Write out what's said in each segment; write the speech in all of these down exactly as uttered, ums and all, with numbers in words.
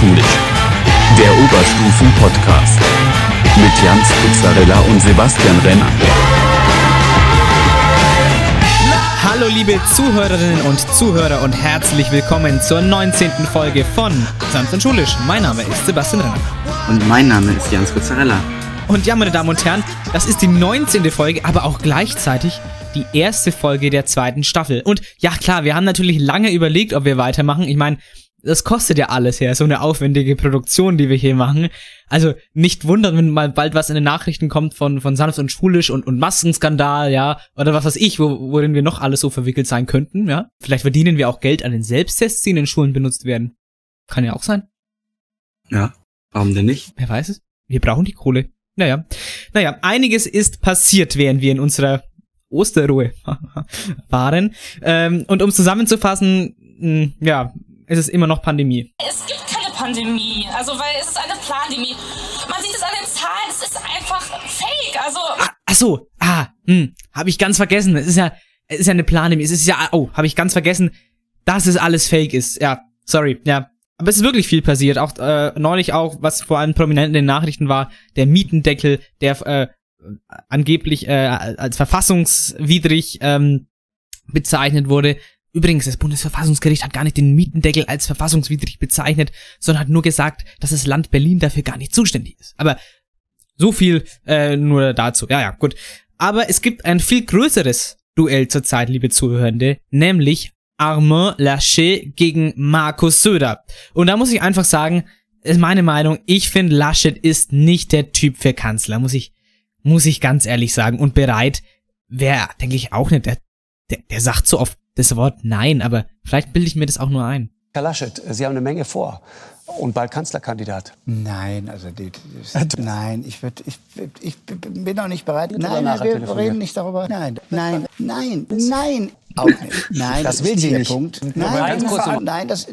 Schulisch, der Oberstufen-Podcast mit Jans Zarella und Sebastian Renner. Hallo liebe Zuhörerinnen und Zuhörer und herzlich willkommen zur neunzehnten Folge von Sanft und Schulisch. Mein Name ist Sebastian Renner. Und mein Name ist Jans Zarella. Und ja, meine Damen und Herren, das ist die neunzehnte Folge, aber auch gleichzeitig die erste Folge der zweiten Staffel. Und ja, klar, wir haben natürlich lange überlegt, ob wir weitermachen. Ich meine, das kostet ja alles her, so eine aufwendige Produktion, die wir hier machen. Also nicht wundern, wenn mal bald was in den Nachrichten kommt von von Sanft und Schulisch und und Maskenskandal, ja, oder was weiß ich, wo, worin wir noch alles so verwickelt sein könnten, ja. Vielleicht verdienen wir auch Geld an den Selbsttests, die in den Schulen benutzt werden. Kann ja auch sein. Ja, warum denn nicht? Wer weiß es? Wir brauchen die Kohle. Naja, naja, einiges ist passiert, während wir in unserer Osterruhe waren. Ähm, und um es zusammenzufassen, mh, ja, es ist immer noch Pandemie. Es gibt keine Pandemie, also weil es ist eine Plandemie. Man sieht es an den Zahlen, es ist einfach fake, also... Ah, ach so, ah, hm, hab ich ganz vergessen, es ist ja, es ist ja eine Plandemie, es ist ja, oh, habe ich ganz vergessen, dass es alles fake ist, ja, sorry, ja. Aber es ist wirklich viel passiert, auch äh, neulich auch, was vor allem prominent in den Nachrichten war, der Mietendeckel, der äh, angeblich äh, als verfassungswidrig ähm, bezeichnet wurde. Übrigens, das Bundesverfassungsgericht hat gar nicht den Mietendeckel als verfassungswidrig bezeichnet, sondern hat nur gesagt, dass das Land Berlin dafür gar nicht zuständig ist. Aber so viel äh, nur dazu. Ja, ja, gut. Aber es gibt ein viel größeres Duell zurzeit, liebe Zuhörende, nämlich Armin Laschet gegen Markus Söder. Und da muss ich einfach sagen, ist meine Meinung, ich finde, Laschet ist nicht der Typ für Kanzler, muss ich muss ich ganz ehrlich sagen. Und bereit wäre, denke ich, auch nicht. Der, der, der sagt so oft das Wort Nein, aber vielleicht bilde ich mir das auch nur ein. Herr Laschet, Sie haben eine Menge vor und bald Kanzlerkandidat. Nein, also die, die, nein, ich, würd, ich, ich bin noch nicht bereit. Nein, nein wir reden nicht darüber. Nein, nein, nein, nein. Auch nicht. Nein, das, das will sie nicht. Punkt. Nein, nein, nein, das,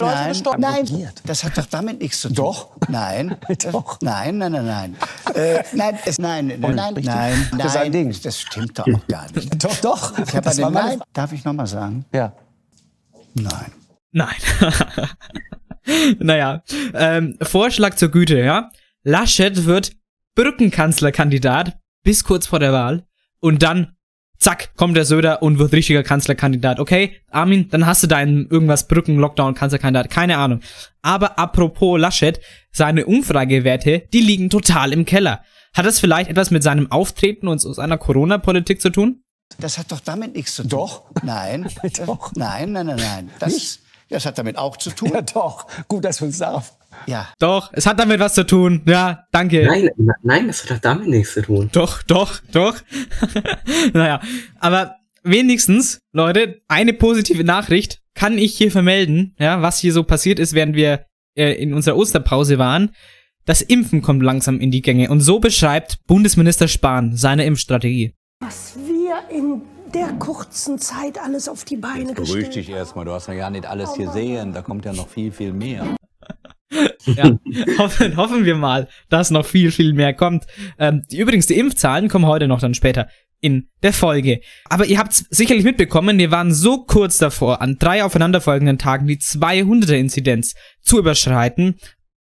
nein, nein, das hat doch damit nichts zu tun. Doch. Nein. Doch. Nein, nein, nein, nein. äh, nein, es, nein, nein, nein, nein, das ist ein Ding. Das stimmt doch auch gar nicht. Doch, doch. Ich habe den Nein. Darf ich nochmal sagen? Ja. Nein. Nein. Naja, ähm, Vorschlag zur Güte, ja. Laschet wird Brückenkanzlerkandidat bis kurz vor der Wahl und dann zack, kommt der Söder und wird richtiger Kanzlerkandidat. Okay, Armin, dann hast du deinen irgendwas Brücken-Lockdown-Kanzlerkandidat. Keine Ahnung. Aber apropos Laschet, seine Umfragewerte, die liegen total im Keller. Hat das vielleicht etwas mit seinem Auftreten und seiner Corona-Politik zu tun? Das hat doch damit nichts zu tun. Doch. Nein. Doch. Nein, nein, nein, nein. Das, das hat damit auch zu tun. Ja, doch. Gut, dass wir uns darauf... Ja. Doch, es hat damit was zu tun. Ja, danke. Nein, nein, das hat doch damit nichts zu tun. Doch, doch, doch. Naja, aber wenigstens, Leute, eine positive Nachricht kann ich hier vermelden, ja, was hier so passiert ist, während wir äh, in unserer Osterpause waren. Das Impfen kommt langsam in die Gänge. Und so beschreibt Bundesminister Spahn seine Impfstrategie. Was wir in der kurzen Zeit alles auf die Beine gestellt haben. Beruhig dich erstmal, du hast ja gar nicht alles hier sehen. Da kommt ja noch viel, viel mehr. Ja, hoffen, hoffen wir mal, dass noch viel, viel mehr kommt. Ähm, die, übrigens, die Impfzahlen kommen heute noch dann später in der Folge. Aber ihr habt es sicherlich mitbekommen, wir waren so kurz davor, an drei aufeinanderfolgenden Tagen die zweihunderter-Inzidenz zu überschreiten.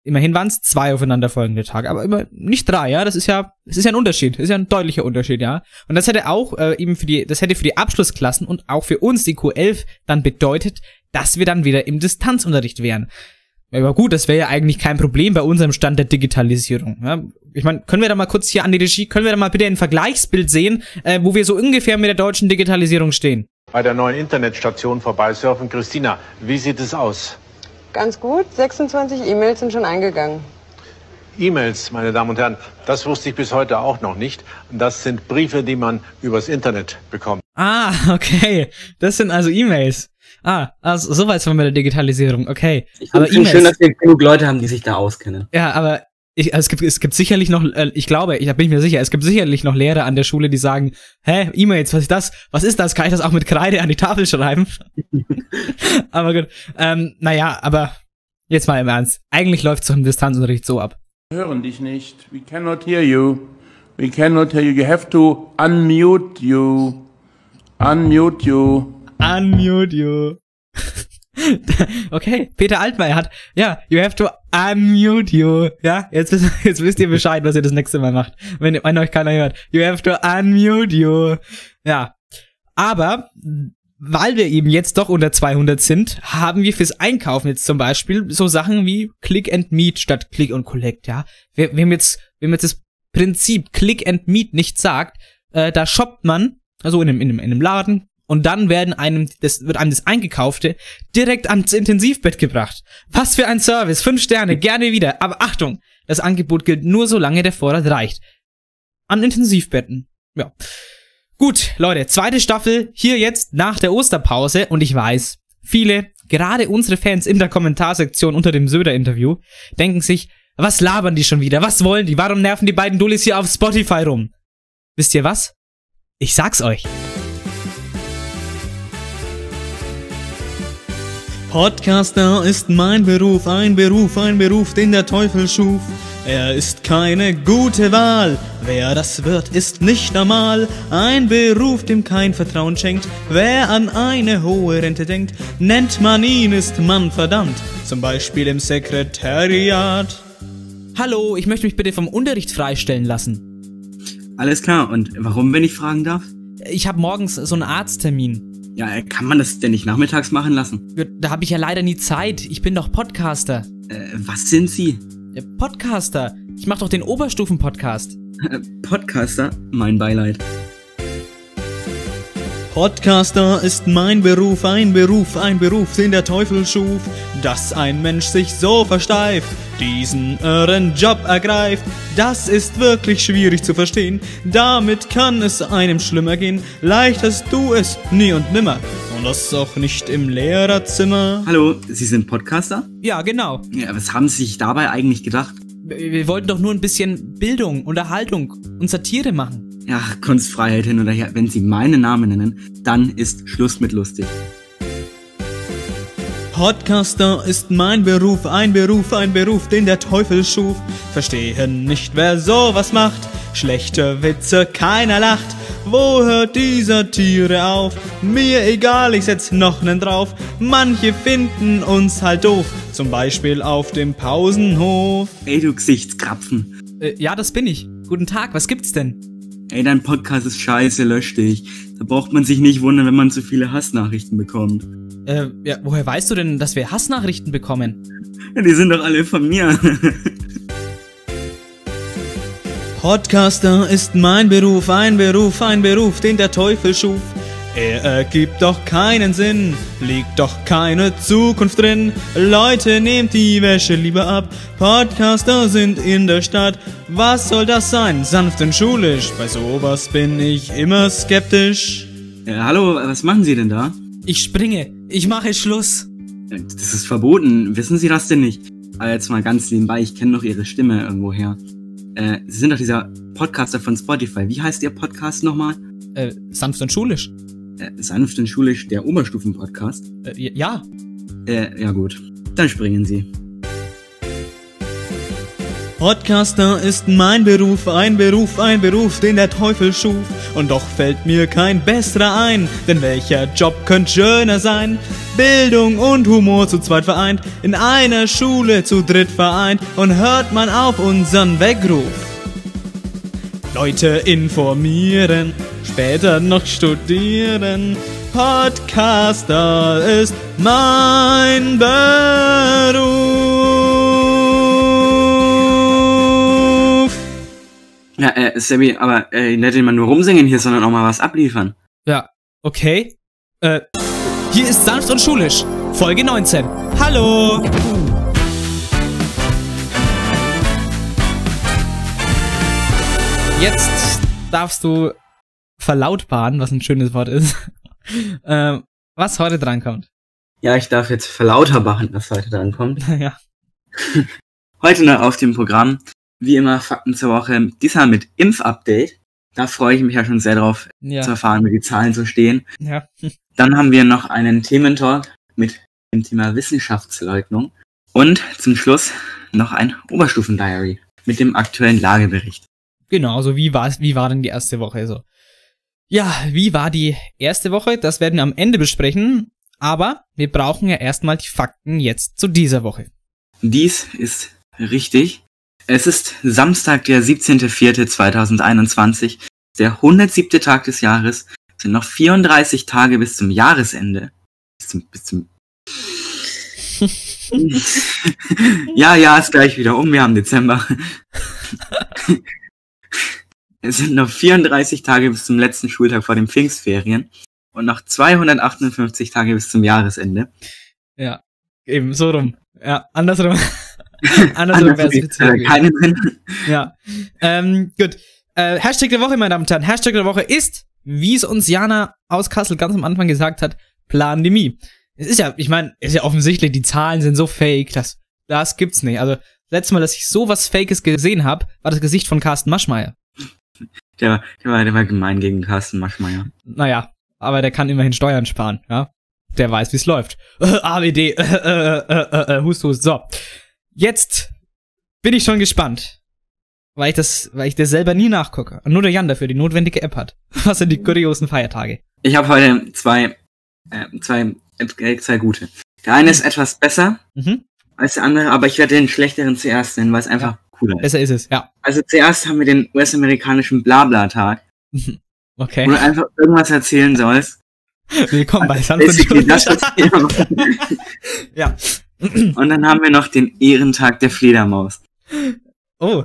Immerhin waren es zwei aufeinanderfolgende Tage, aber immer nicht drei, ja. Das ist ja, das ist ja ein Unterschied, das ist ja ein deutlicher Unterschied, ja. Und das hätte auch äh, eben für die, das hätte für die Abschlussklassen und auch für uns, die Q elf, dann bedeutet, dass wir dann wieder im Distanzunterricht wären. Aber gut, das wäre ja eigentlich kein Problem bei unserem Stand der Digitalisierung. Ja, ich meine, können wir da mal kurz hier an die Regie, können wir da mal bitte ein Vergleichsbild sehen, äh, wo wir so ungefähr mit der deutschen Digitalisierung stehen? Bei der neuen Internetstation vorbeisurfen. Christina, wie sieht es aus? Ganz gut, sechsundzwanzig E-Mails sind schon eingegangen. E-Mails, meine Damen und Herren, das wusste ich bis heute auch noch nicht. Das sind Briefe, die man übers Internet bekommt. Ah, okay. Das sind also E-Mails. Ah, also so weit sind wir mit der Digitalisierung, okay. Ich finde es schön, dass wir genug Leute haben, die sich da auskennen. Ja, aber ich, also es, gibt, es gibt sicherlich noch, ich glaube, ich, da bin ich mir sicher, es gibt sicherlich noch Lehrer an der Schule, die sagen, hä, E-Mails, was ist das? Was ist das? Kann ich das auch mit Kreide an die Tafel schreiben? Aber gut, ähm, naja, aber jetzt mal im Ernst. Eigentlich läuft es doch im Distanzunterricht so ab. Wir hören dich nicht. We cannot hear you. We cannot hear you. You have to unmute you. Unmute you. Unmute you. Okay, Peter Altmaier hat, ja, you have to unmute you. Ja, jetzt, jetzt wisst ihr Bescheid, was ihr das nächste Mal macht. Wenn, wenn euch keiner hört. You have to unmute you. Ja, aber weil wir eben jetzt doch unter zweihundert sind, haben wir fürs Einkaufen jetzt zum Beispiel so Sachen wie Click and Meet statt Click und Collect, ja. Wir, wir haben jetzt, wenn man jetzt das Prinzip Click and Meet nicht sagt, äh, da shoppt man, also in einem, in einem, in einem Laden, und dann werden einem das, wird einem das Eingekaufte direkt ans Intensivbett gebracht. Was für ein Service, fünf Sterne, gerne wieder. Aber Achtung, das Angebot gilt nur, solange der Vorrat reicht. An Intensivbetten, ja. Gut, Leute, zweite Staffel hier jetzt nach der Osterpause und ich weiß, viele, gerade unsere Fans in der Kommentarsektion unter dem Söder-Interview, denken sich, was labern die schon wieder, was wollen die, warum nerven die beiden Dullis hier auf Spotify rum? Wisst ihr was? Ich sag's euch. Podcaster ist mein Beruf, ein Beruf, ein Beruf, den der Teufel schuf. Er ist keine gute Wahl, wer das wird, ist nicht normal. Ein Beruf, dem kein Vertrauen schenkt, wer an eine hohe Rente denkt, nennt man ihn, ist man verdammt, zum Beispiel im Sekretariat. Hallo, ich möchte mich bitte vom Unterricht freistellen lassen. Alles klar, und warum, wenn ich fragen darf? Ich habe morgens so einen Arzttermin. Ja, kann man das denn nicht nachmittags machen lassen? Da habe ich ja leider nie Zeit, ich bin doch Podcaster. Äh, was sind Sie? Podcaster. Ich mach doch den Oberstufen-Podcast. Podcaster? Mein Beileid. Podcaster ist mein Beruf, ein Beruf, ein Beruf, den der Teufel schuf. Dass ein Mensch sich so versteift, diesen irren Job ergreift, das ist wirklich schwierig zu verstehen. Damit kann es einem schlimmer gehen. Leicht hast du es nie und nimmer. Und das auch nicht im Lehrerzimmer. Hallo, Sie sind Podcaster? Ja, genau. Ja, was haben Sie sich dabei eigentlich gedacht? Wir wollten doch nur ein bisschen Bildung, Unterhaltung und Satire machen. Ach, Kunstfreiheit hin oder her. Wenn Sie meinen Namen nennen, dann ist Schluss mit lustig. Podcaster ist mein Beruf, ein Beruf, ein Beruf, den der Teufel schuf. Verstehen nicht, wer sowas macht. Schlechte Witze, keiner lacht. Wo hört dieser Tiere auf? Mir egal, ich setz noch nen drauf. Manche finden uns halt doof, zum Beispiel auf dem Pausenhof. Ey, du Gesichtskrapfen. Äh, ja, das bin ich. Guten Tag, was gibt's denn? Ey, dein Podcast ist scheiße, lösch dich. Da braucht man sich nicht wundern, wenn man zu viele Hassnachrichten bekommt. Äh, ja, woher weißt du denn, dass wir Hassnachrichten bekommen? Die sind doch alle von mir. Podcaster ist mein Beruf, ein Beruf, ein Beruf, den der Teufel schuf. Er ergibt doch keinen Sinn, liegt doch keine Zukunft drin. Leute, nehmt die Wäsche lieber ab, Podcaster sind in der Stadt. Was soll das sein, sanft und schulisch, bei sowas bin ich immer skeptisch. Ja, hallo, was machen Sie denn da? Ich springe, ich mache Schluss. Das ist verboten, wissen Sie das denn nicht? Aber jetzt mal ganz nebenbei, ich kenne doch Ihre Stimme irgendwoher. Äh, Sie sind doch dieser Podcaster von Spotify. Wie heißt Ihr Podcast nochmal? Äh, sanft und schulisch. Äh, sanft und schulisch, der Oberstufen-Podcast? Äh, ja. Äh, ja gut. Dann springen Sie. Podcaster ist mein Beruf, ein Beruf, ein Beruf, den der Teufel schuf. Und doch fällt mir kein besserer ein, denn welcher Job könnte schöner sein? Bildung und Humor zu zweit vereint, in einer Schule zu dritt vereint und hört man auf unseren Weckruf. Leute informieren, später noch studieren. Podcaster ist mein Beruf. Ja, äh, Sammy, aber äh, nicht immer nur rumsingen hier, sondern auch mal was abliefern. Ja, okay. Äh... Hier ist Sanft und Schulisch, Folge neunzehn. Hallo! Jetzt darfst du verlautbaren, was ein schönes Wort ist, äh, was heute drankommt. Ja, ich darf jetzt verlauterbachen, was heute drankommt. Ja. Heute noch auf dem Programm, wie immer, Fakten zur Woche, diesmal mit Impf-Update. Da freue ich mich ja schon sehr drauf, ja, zu erfahren, wie die Zahlen so stehen. Ja. Dann haben wir noch einen Thementalk mit dem Thema Wissenschaftsleugnung. Und zum Schluss noch ein Oberstufen-Diary mit dem aktuellen Lagebericht. Genau, also wie war wie war denn die erste Woche? Also, ja, wie war die erste Woche? Das werden wir am Ende besprechen. Aber wir brauchen ja erstmal die Fakten jetzt zu dieser Woche. Dies ist richtig. Es ist Samstag, der siebzehnter vierter zweitausendeinundzwanzig, der hundertsiebte Tag des Jahres. Es sind noch vierunddreißig Tage bis zum Jahresende. Bis zum... Bis zum ja, ja, ist gleich wieder um. Wir haben Dezember. Es sind noch vierunddreißig Tage bis zum letzten Schultag vor den Pfingstferien und noch zweihundertachtundfünfzig Tage bis zum Jahresende. Ja, eben so rum. Ja, andersrum. andersrum wäre es witzig. Keine Sinn. Ja, ähm, gut. Äh, Hashtag der Woche, meine Damen und Herren. Hashtag der Woche ist, wie es uns Jana aus Kassel ganz am Anfang gesagt hat, Plandemie. Es ist ja, ich meine, es ist ja offensichtlich, die Zahlen sind so fake, das, das gibt's nicht. Also, letztes Mal, dass ich sowas Fakes gesehen habe, war das Gesicht von Carsten Maschmeyer. Der war, der war, der war gemein gegen Carsten Maschmeyer. Naja, aber der kann immerhin Steuern sparen, ja. Der weiß, wie es läuft. A W D, äh, äh, äh, äh, Hust, Hust, so. Jetzt bin ich schon gespannt. Weil ich das, weil ich das selber nie nachgucke. Nur der Jan dafür die notwendige App hat. Was sind die kuriosen Feiertage? Ich habe heute zwei, äh, zwei, äh, zwei gute. Der eine ist etwas besser mhm. als der andere, aber ich werde den schlechteren zuerst nennen, weil es einfach ja. cooler ist. Besser ist es, ja. Also zuerst haben wir den U S-amerikanischen Blabla-Tag. Okay. Wo du einfach irgendwas erzählen sollst. Willkommen also bei Sanft und Schulisch. Ja. Und dann haben wir noch den Ehrentag der Fledermaus. Oh.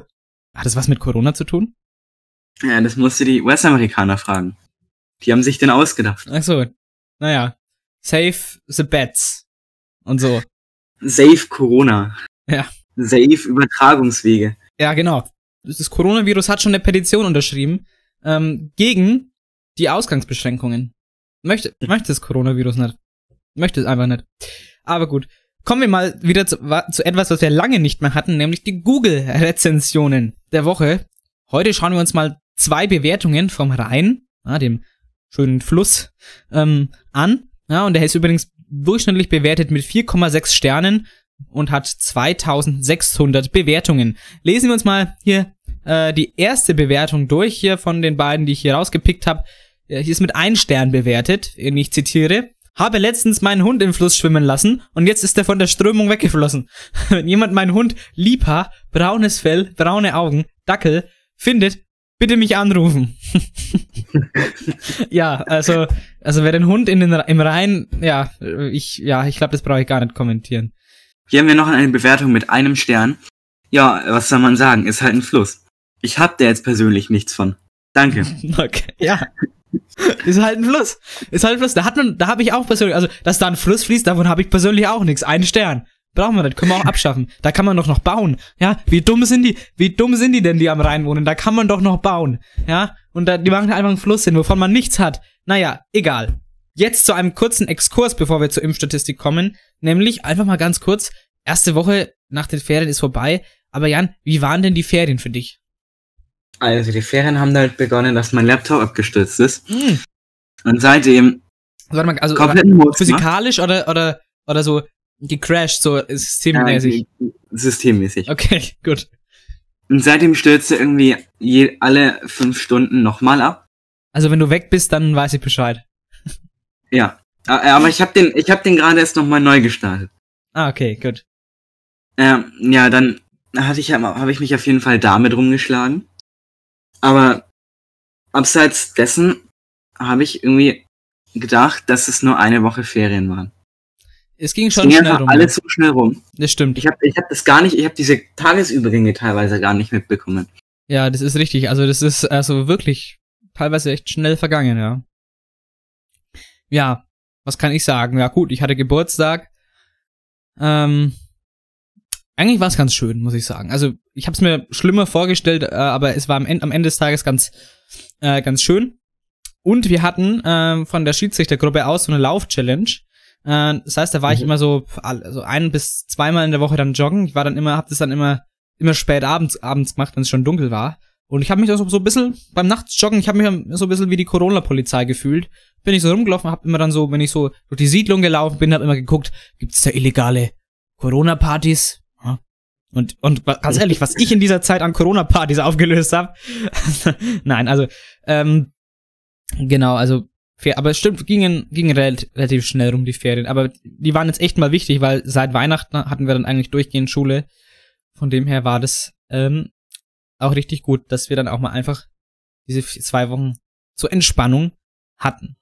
Hat das was mit Corona zu tun? Ja, das musste die U S-Amerikaner fragen. Die haben sich den ausgedacht. Ach so. Naja. Save the bats. Und so. Save Corona. Ja. Save Übertragungswege. Ja, genau. Das Coronavirus hat schon eine Petition unterschrieben, ähm, gegen die Ausgangsbeschränkungen. Möchte, möchte das Coronavirus nicht. Möchte es einfach nicht. Aber gut. Kommen wir mal wieder zu, zu etwas, was wir lange nicht mehr hatten, nämlich die Google-Rezensionen der Woche. Heute schauen wir uns mal zwei Bewertungen vom Rhein, ja, dem schönen Fluss, ähm, an. Ja, und der ist übrigens durchschnittlich bewertet mit vier Komma sechs Sternen und hat zweitausendsechshundert Bewertungen. Lesen wir uns mal hier äh, die erste Bewertung durch, hier von den beiden, die ich hier rausgepickt habe. Hier ist mit einem Stern bewertet, ich zitiere. Habe letztens meinen Hund im Fluss schwimmen lassen und jetzt ist er von der Strömung weggeflossen. Wenn jemand meinen Hund Liebhaar, braunes Fell, braune Augen, Dackel findet, bitte mich anrufen. Ja, also also wer den Hund in den im Rhein, ja, ich ja, ich glaube, das brauche ich gar nicht kommentieren. Hier haben wir noch eine Bewertung mit einem Stern. Ja, was soll man sagen? Ist halt ein Fluss. Ich hab da jetzt persönlich nichts von. Danke. Okay, ja. Ist halt ein Fluss. Ist halt ein Fluss. Da hat man, da habe ich auch persönlich, also, dass da ein Fluss fließt, davon habe ich persönlich auch nichts. Einen Stern. Brauchen wir nicht. Können wir auch abschaffen. Da kann man doch noch bauen. Ja, wie dumm sind die, wie dumm sind die denn, die am Rhein wohnen? Da kann man doch noch bauen. Ja, und da, die machen einfach einen Fluss hin, wovon man nichts hat. Naja, egal. Jetzt zu einem kurzen Exkurs, bevor wir zur Impfstatistik kommen. Nämlich, einfach mal ganz kurz, erste Woche nach den Ferien ist vorbei. Aber Jan, wie waren denn die Ferien für dich? Also die Ferien haben damit begonnen, dass mein Laptop abgestürzt ist. Mm. Und seitdem Warte mal, also komplett oder physikalisch oder, oder, oder so gecrashed, so systemmäßig. Ja, systemmäßig. Okay, gut. Und seitdem stürzt er irgendwie je, alle fünf Stunden nochmal ab. Also wenn du weg bist, dann weiß ich Bescheid. Ja, aber ich habe den, ich habe den gerade erst nochmal neu gestartet. Ah, okay, gut. Ähm, ja, dann hatte ich, habe ich mich auf jeden Fall damit rumgeschlagen. Aber abseits dessen habe ich irgendwie gedacht, dass es nur eine Woche Ferien waren. Es ging schon es ging schnell rum. Alles so schnell rum. Das stimmt. Ich habe ich hab das gar nicht, ich habe diese Tagesübergänge teilweise gar nicht mitbekommen. Ja, das ist richtig. Also das ist also wirklich teilweise echt schnell vergangen, ja. Ja, was kann ich sagen? Ja gut, ich hatte Geburtstag. Ähm... Eigentlich war es ganz schön, muss ich sagen. Also ich habe es mir schlimmer vorgestellt, äh, aber es war am Ende, am Ende des Tages ganz, äh, ganz schön. Und wir hatten äh, von der Schiedsrichtergruppe aus so eine Lauf-Challenge. Äh, das heißt, da war mhm. ich immer so also ein bis zweimal in der Woche dann joggen. Ich war dann immer, habe das dann immer immer spät abends abends gemacht, wenn es schon dunkel war. Und ich habe mich also so ein bisschen beim Nachtsjoggen, ich habe mich so ein bisschen wie die Corona-Polizei gefühlt. Bin ich so rumgelaufen, habe immer dann so, wenn ich so durch die Siedlung gelaufen bin, habe immer geguckt, gibt's da illegale Corona-Partys? Und, und ganz ehrlich, was ich in dieser Zeit an Corona-Partys aufgelöst habe. Nein, also, ähm, genau, also aber es stimmt, gingen, gingen relativ schnell rum, die Ferien. Aber die waren jetzt echt mal wichtig, weil seit Weihnachten hatten wir dann eigentlich durchgehend Schule. Von dem her war das ähm, auch richtig gut, dass wir dann auch mal einfach diese zwei Wochen zur Entspannung hatten.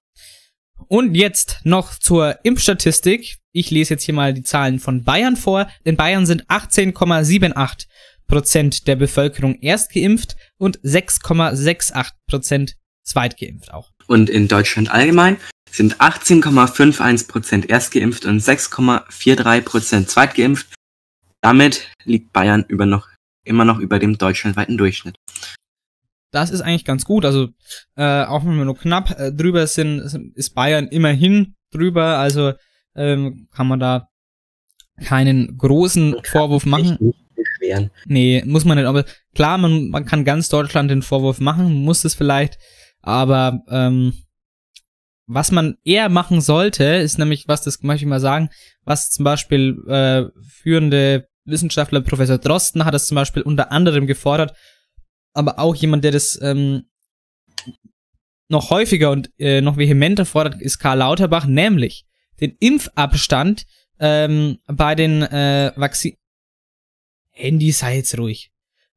Und jetzt noch zur Impfstatistik. Ich lese jetzt hier mal die Zahlen von Bayern vor. In Bayern sind achtzehn Komma achtundsiebzig Prozent der Bevölkerung erstgeimpft und sechs Komma achtundsechzig Prozent zweitgeimpft auch. Und in Deutschland allgemein sind achtzehn Komma fünfundfünfzig Prozent erstgeimpft und sechs Komma dreiundvierzig Prozent zweitgeimpft. Damit liegt Bayern über noch, immer noch über dem deutschlandweiten Durchschnitt. Das ist eigentlich ganz gut, also äh, auch wenn wir nur knapp äh, drüber sind, ist Bayern immerhin drüber, also ähm, kann man da keinen großen Vorwurf machen. Nicht beschweren. Nee, muss man nicht, aber klar, man, man kann ganz Deutschland den Vorwurf machen, muss es vielleicht, aber ähm, was man eher machen sollte, ist nämlich, was das möchte ich mal sagen, was zum Beispiel äh, führende Wissenschaftler, Professor Drosten hat das zum Beispiel unter anderem gefordert, aber auch jemand, der das ähm, noch häufiger und äh, noch vehementer fordert, ist Karl Lauterbach, nämlich den Impfabstand ähm, bei den äh, Vaccin... Handy, sei jetzt ruhig.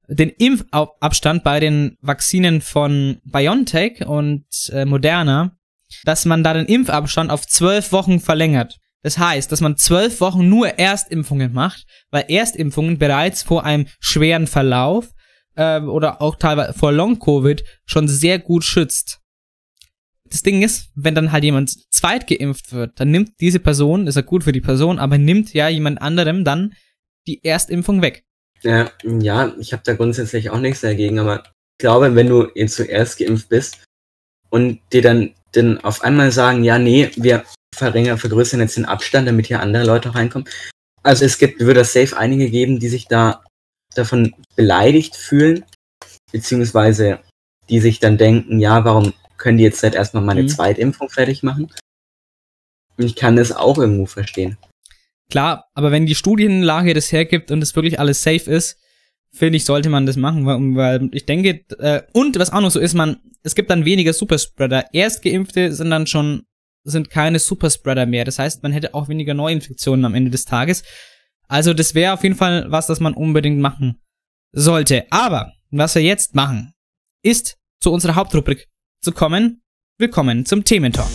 Den Impfabstand bei den Vakzinen von BioNTech und äh, Moderna, dass man da den Impfabstand auf zwölf Wochen verlängert. Das heißt, dass man zwölf Wochen nur Erstimpfungen macht, weil Erstimpfungen bereits vor einem schweren Verlauf oder auch teilweise vor Long-Covid schon sehr gut schützt. Das Ding ist, wenn dann halt jemand zweitgeimpft wird, dann nimmt diese Person, ist ja gut für die Person, aber nimmt ja jemand anderem dann die Erstimpfung weg. Ja, ja, ich habe da grundsätzlich auch nichts dagegen, aber ich glaube, wenn du eben zuerst geimpft bist und dir dann, dann auf einmal sagen, ja, nee, wir verringern, vergrößern jetzt den Abstand, damit hier andere Leute reinkommen. Also es gibt, wird das safe einige geben, die sich da davon beleidigt fühlen, beziehungsweise die sich dann denken, ja, warum können die jetzt nicht erstmal meine mhm. Zweitimpfung fertig machen? Ich kann das auch irgendwo verstehen. Klar, aber wenn die Studienlage das hergibt und es wirklich alles safe ist, finde ich, sollte man das machen, weil, weil ich denke, äh, und was auch noch so ist, man, es gibt dann weniger Superspreader. Erstgeimpfte sind dann schon, sind keine Superspreader mehr. Das heißt, man hätte auch weniger Neuinfektionen am Ende des Tages. Also das wäre auf jeden Fall was, das man unbedingt machen sollte. Aber was wir jetzt machen, ist zu unserer Hauptrubrik zu kommen. Willkommen zum Thementalk.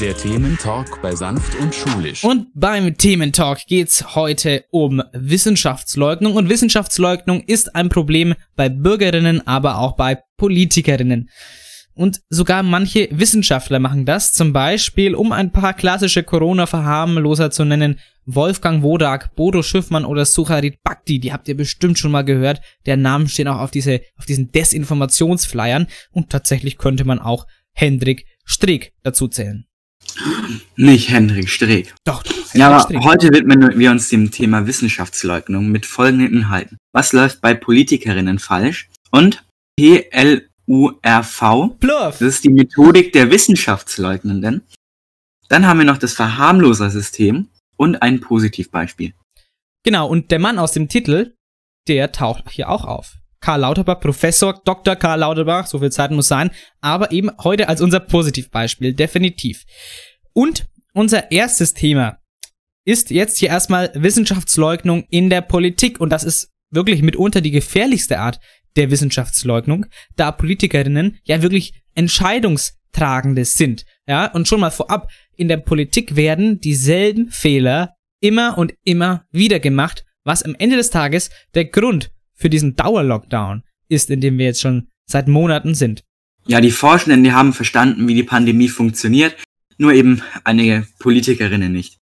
Der Thementalk bei Sanft und Schulisch. Und beim Thementalk geht's heute um Wissenschaftsleugnung. Und Wissenschaftsleugnung ist ein Problem bei Bürgerinnen, aber auch bei Politikerinnen. Und sogar manche Wissenschaftler machen das, zum Beispiel, um ein paar klassische Corona-Verharmloser zu nennen, Wolfgang Wodak, Bodo Schiffmann oder Sucharit Bhakdi, die habt ihr bestimmt schon mal gehört, der Namen stehen auch auf, diese, auf diesen Desinformationsflyern und tatsächlich könnte man auch Hendrik Streeck dazu zählen. Nicht Hendrik Streeck. Doch, doch Hendrik ja, aber Streeck. Heute widmen wir uns dem Thema Wissenschaftsleugnung mit folgenden Inhalten. Was läuft bei Politikerinnen falsch? Und P L U R V, Bluff. Das ist die Methodik der Wissenschaftsleugnenden. Dann haben wir noch das Verharmloser-System und ein Positivbeispiel. Genau, und der Mann aus dem Titel, der taucht hier auch auf. Karl Lauterbach, Professor, Doktor Karl Lauterbach, so viel Zeit muss sein, aber eben heute als unser Positivbeispiel, definitiv. Und unser erstes Thema ist jetzt hier erstmal Wissenschaftsleugnung in der Politik und das ist wirklich mitunter die gefährlichste Art der Wissenschaftsleugnung, da Politikerinnen ja wirklich Entscheidungstragende sind. Ja, und schon mal vorab, in der Politik werden dieselben Fehler immer und immer wieder gemacht, was am Ende des Tages der Grund für diesen Dauerlockdown ist, in dem wir jetzt schon seit Monaten sind. Ja, die Forschenden, die haben verstanden, wie die Pandemie funktioniert, nur eben einige Politikerinnen nicht.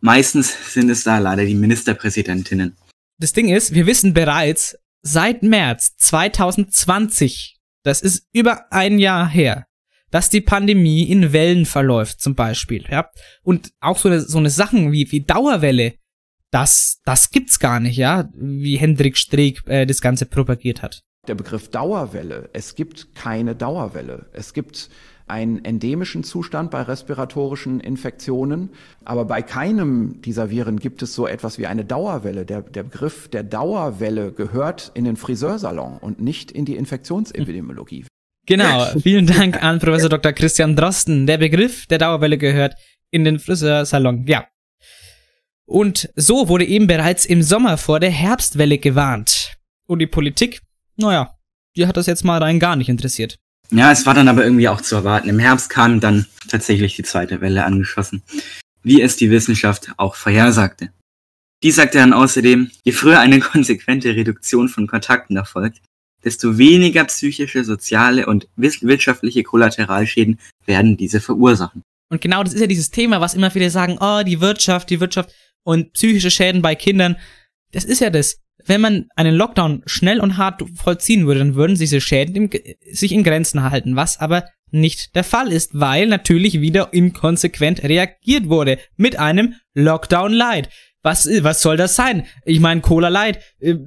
Meistens sind es da leider die Ministerpräsidentinnen. Das Ding ist, wir wissen bereits, seit März zwanzig zwanzig, das ist über ein Jahr her, dass die Pandemie in Wellen verläuft zum Beispiel. Ja? Und auch so eine, so eine Sachen wie, wie Dauerwelle, das, das gibt's gar nicht, ja, wie Hendrik Streeck äh, das Ganze propagiert hat. Der Begriff Dauerwelle, es gibt keine Dauerwelle. Es gibt einen endemischen Zustand bei respiratorischen Infektionen, aber bei keinem dieser Viren gibt es so etwas wie eine Dauerwelle. Der, der Begriff der Dauerwelle gehört in den Friseursalon und nicht in die Infektionsepidemiologie. Genau, vielen Dank an Professor Doktor Christian Drosten. Der Begriff der Dauerwelle gehört in den Friseursalon, ja. Und so wurde eben bereits im Sommer vor der Herbstwelle gewarnt. Und die Politik, naja, die hat das jetzt mal rein gar nicht interessiert. Ja, es war dann aber irgendwie auch zu erwarten. Im Herbst kam dann tatsächlich die zweite Welle angeschossen, wie es die Wissenschaft auch vorhersagte. Die sagte dann außerdem, je früher eine konsequente Reduktion von Kontakten erfolgt, desto weniger psychische, soziale und wirtschaftliche Kollateralschäden werden diese verursachen. Und genau das ist ja dieses Thema, was immer viele sagen, oh, die Wirtschaft, die Wirtschaft und psychische Schäden bei Kindern. Das ist ja das. Wenn man einen Lockdown schnell und hart vollziehen würde, dann würden diese Schäden im, sich in Grenzen halten, was aber nicht der Fall ist, weil natürlich wieder inkonsequent reagiert wurde mit einem Lockdown-Light. Was, was soll das sein? Ich meine, Cola Light,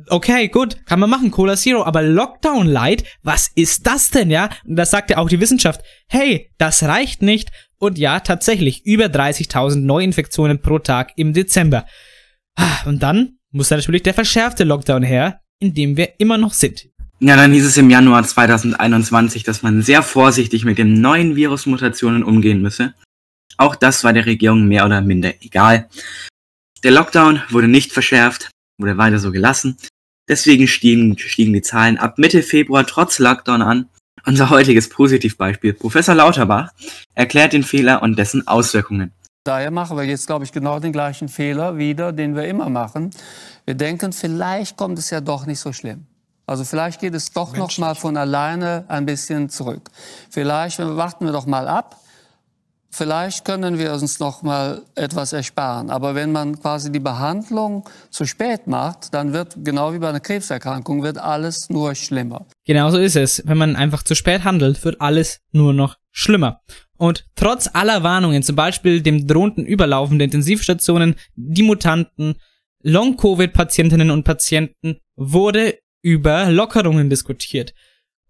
okay, gut, kann man machen, Cola Zero, aber Lockdown Light, was ist das denn, ja? Und das sagt ja auch die Wissenschaft, hey, das reicht nicht. Und ja, tatsächlich, über dreißigtausend Neuinfektionen pro Tag im Dezember. Und dann muss natürlich der verschärfte Lockdown her, in dem wir immer noch sind. Ja, dann hieß es im Januar zweitausendeinundzwanzig, dass man sehr vorsichtig mit den neuen Virusmutationen umgehen müsse. Auch das war der Regierung mehr oder minder egal. Der Lockdown wurde nicht verschärft, wurde weiter so gelassen. Deswegen stiegen, stiegen die Zahlen ab Mitte Februar trotz Lockdown an. Unser heutiges Positivbeispiel, Professor Lauterbach, erklärt den Fehler und dessen Auswirkungen. Daher machen wir jetzt, glaube ich, genau den gleichen Fehler wieder, den wir immer machen. Wir denken, vielleicht kommt es ja doch nicht so schlimm. Also vielleicht geht es doch Mensch. noch mal von alleine ein bisschen zurück. Vielleicht warten wir doch mal ab. Vielleicht können wir uns noch mal etwas ersparen. Aber wenn man quasi die Behandlung zu spät macht, dann wird, genau wie bei einer Krebserkrankung, wird alles nur schlimmer. Genau so ist es. Wenn man einfach zu spät handelt, wird alles nur noch schlimmer. Und trotz aller Warnungen, zum Beispiel dem drohenden Überlaufen der Intensivstationen, die Mutanten, Long-Covid-Patientinnen und Patienten, wurde über Lockerungen diskutiert.